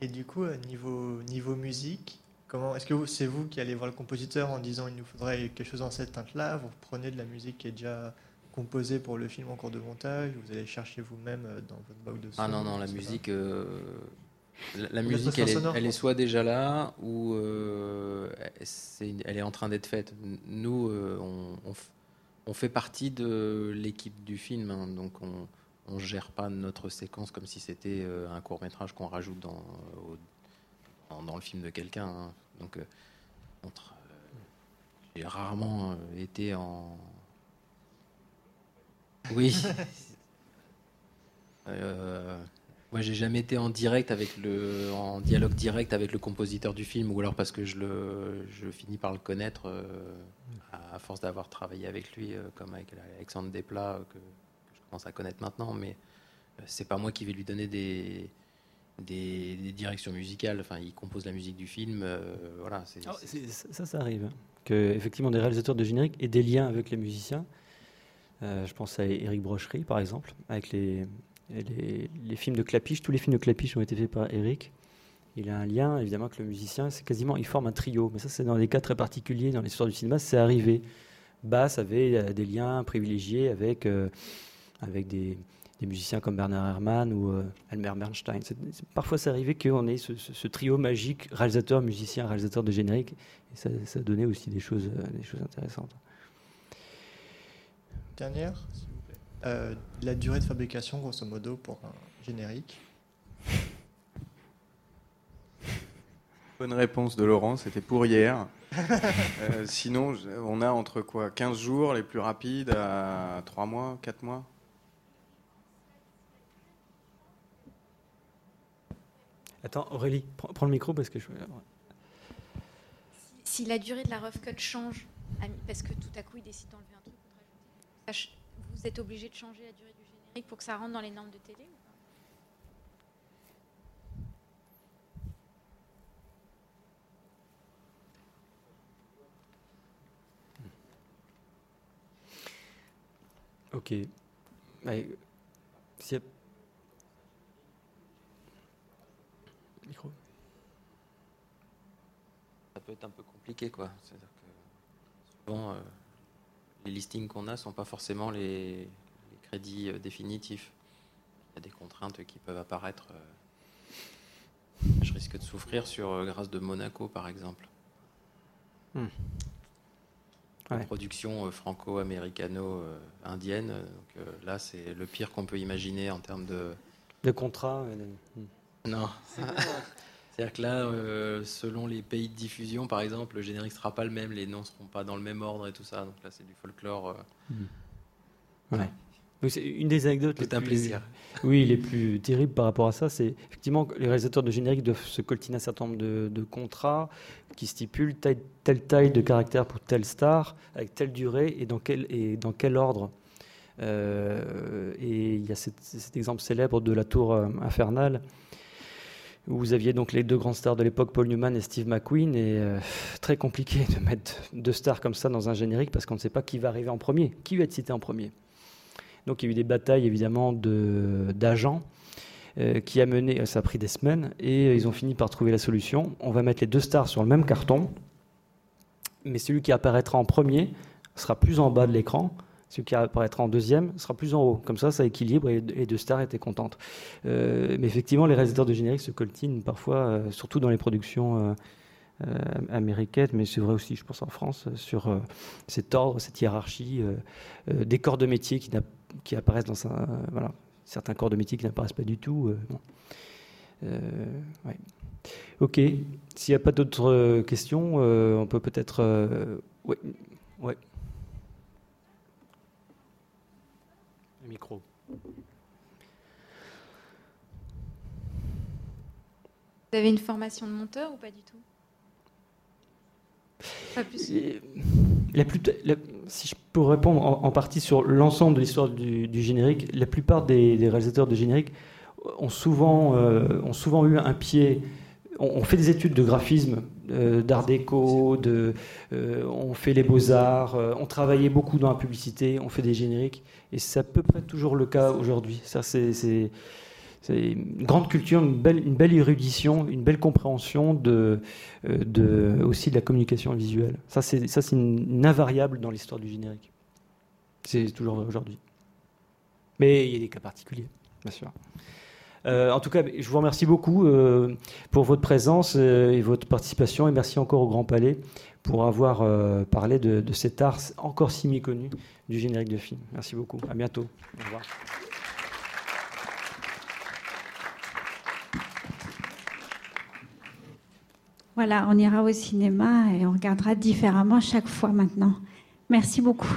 Et, et du coup niveau niveau musique. Comment, est-ce que vous, c'est vous qui allez voir le compositeur en disant il nous faudrait quelque chose dans cette teinte-là? Vous prenez de la musique qui est déjà composée pour le film en cours de montage? Vous allez chercher vous-même dans votre banque de son? Ah non, non, la musique, euh, la, la musique elle, sonore, est, elle est soit déjà là ou euh, c'est, elle est en train d'être faite. Nous, euh, on, on, on fait partie de l'équipe du film, hein, donc on ne gère pas notre séquence comme si c'était un court-métrage qu'on rajoute dans, euh, dans, dans le film de quelqu'un. Hein. Donc, euh, contre, euh, j'ai rarement euh, été en. Oui. euh, moi, j'ai jamais été en direct avec le, en dialogue direct avec le compositeur du film, ou alors parce que je le, je finis par le connaître euh, à, à force d'avoir travaillé avec lui, euh, comme avec Alexandre Desplat, euh, que, que je commence à connaître maintenant. Mais euh, c'est pas moi qui vais lui donner des. Des, des directions musicales, enfin, ils composent la musique du film, euh, voilà. C'est, oh, c'est... C'est, ça, ça arrive. Que, effectivement, des réalisateurs de génériques et des liens avec les musiciens. Euh, je pense à Éric Brocherie, par exemple, avec les, les, les films de Clapiche. Tous les films de Clapiche ont été faits par Éric. Il a un lien, évidemment, avec le musicien. C'est quasiment, il forme un trio. Mais ça, c'est dans des cas très particuliers, dans l'histoire du cinéma, c'est arrivé. Bass avait des liens privilégiés avec, euh, avec des... des musiciens comme Bernard Herrmann ou euh, Elmer Bernstein. C'est, c'est, parfois, c'est arrivé qu'on ait ce, ce, ce trio magique, réalisateur, musicien, réalisateur de générique. Et ça, ça donnait aussi des choses, euh, des choses intéressantes. Dernière, s'il vous plaît. Euh, la durée de fabrication, grosso modo, pour un générique. Bonne réponse de Laurent, c'était pour hier. euh, sinon, on a entre quoi, quinze jours, les plus rapides, à trois mois, quatre mois. Attends, Aurélie, prends, prends le micro parce que je... Si, si la durée de la rough cut change, parce que tout à coup, ils décident d'enlever un truc, pour rajouter, vous êtes obligé de changer la durée du générique pour que ça rentre dans les normes de télé ou pas ? Ok. Allez, si y a... Micro. Ça peut être un peu compliqué, quoi. C'est-à-dire que souvent euh, les listings qu'on a ne sont pas forcément les, les crédits euh, définitifs. Il y a des contraintes qui peuvent apparaître. Euh, je risque de souffrir sur euh, Grâce de Monaco, par exemple. Hmm. Ouais. Une production euh, franco-américano-indienne. Donc, euh, là, c'est le pire qu'on peut imaginer en termes de... De contrats. De... Non. C'est-à-dire que là, euh, selon les pays de diffusion, par exemple, le générique ne sera pas le même, les noms ne seront pas dans le même ordre et tout ça. Donc là, c'est du folklore. Euh... Mmh. Ouais. Donc, c'est une des anecdotes les plus... un plaisir. Oui, les plus terribles par rapport à ça, c'est effectivement que les réalisateurs de générique doivent se coltiner un certain nombre de, de contrats qui stipulent taille, telle taille de caractère pour telle star, avec telle durée et dans quel, et dans quel ordre. Euh, et il y a cet, cet exemple célèbre de La Tour euh, infernale, où vous aviez donc les deux grandes stars de l'époque, Paul Newman et Steve McQueen, et euh, très compliqué de mettre deux stars comme ça dans un générique parce qu'on ne sait pas qui va arriver en premier, qui va être cité en premier. Donc il y a eu des batailles évidemment de, d'agents euh, qui a mené, ça a pris des semaines, et euh, ils ont fini par trouver la solution. On va mettre les deux stars sur le même carton, mais celui qui apparaîtra en premier sera plus en bas de l'écran. Celui qui apparaîtra en deuxième sera plus en haut. Comme ça, ça équilibre et les deux stars étaient contentes. Euh, mais effectivement, les réalisateurs de générique se coltinent parfois, euh, surtout dans les productions euh, euh, américaines, mais c'est vrai aussi, je pense, en France, sur euh, cet ordre, cette hiérarchie, euh, euh, des corps de métier qui, qui apparaissent dans un... Euh, voilà, certains corps de métier qui n'apparaissent pas du tout. Euh, bon. euh, ouais. OK. S'il n'y a pas d'autres questions, euh, on peut peut-être... Euh, oui, oui. Micro. Vous avez une formation de monteur ou pas du tout? Pas plus. La plus la, si je peux répondre en, en partie sur l'ensemble de l'histoire du, du générique, la plupart des, des réalisateurs de générique ont souvent, euh, ont souvent eu un pied. On fait des études de graphisme, euh, d'art déco, de, euh, on fait les beaux-arts, euh, on travaillait beaucoup dans la publicité, on fait des génériques, et c'est à peu près toujours le cas aujourd'hui. Ça, c'est, c'est, c'est une grande culture, une belle, une belle érudition, une belle compréhension de, euh, de, aussi de la communication visuelle. Ça, c'est, ça, c'est une, une invariable dans l'histoire du générique. C'est toujours vrai aujourd'hui. Mais il y a des cas particuliers, bien sûr. Euh, en tout cas, je vous remercie beaucoup euh, pour votre présence euh, et votre participation, et merci encore au Grand Palais pour avoir euh, parlé de, de cet art encore si méconnu du générique de film. Merci beaucoup. À bientôt. Au revoir. Voilà, on ira au cinéma et on regardera différemment chaque fois maintenant. Merci beaucoup.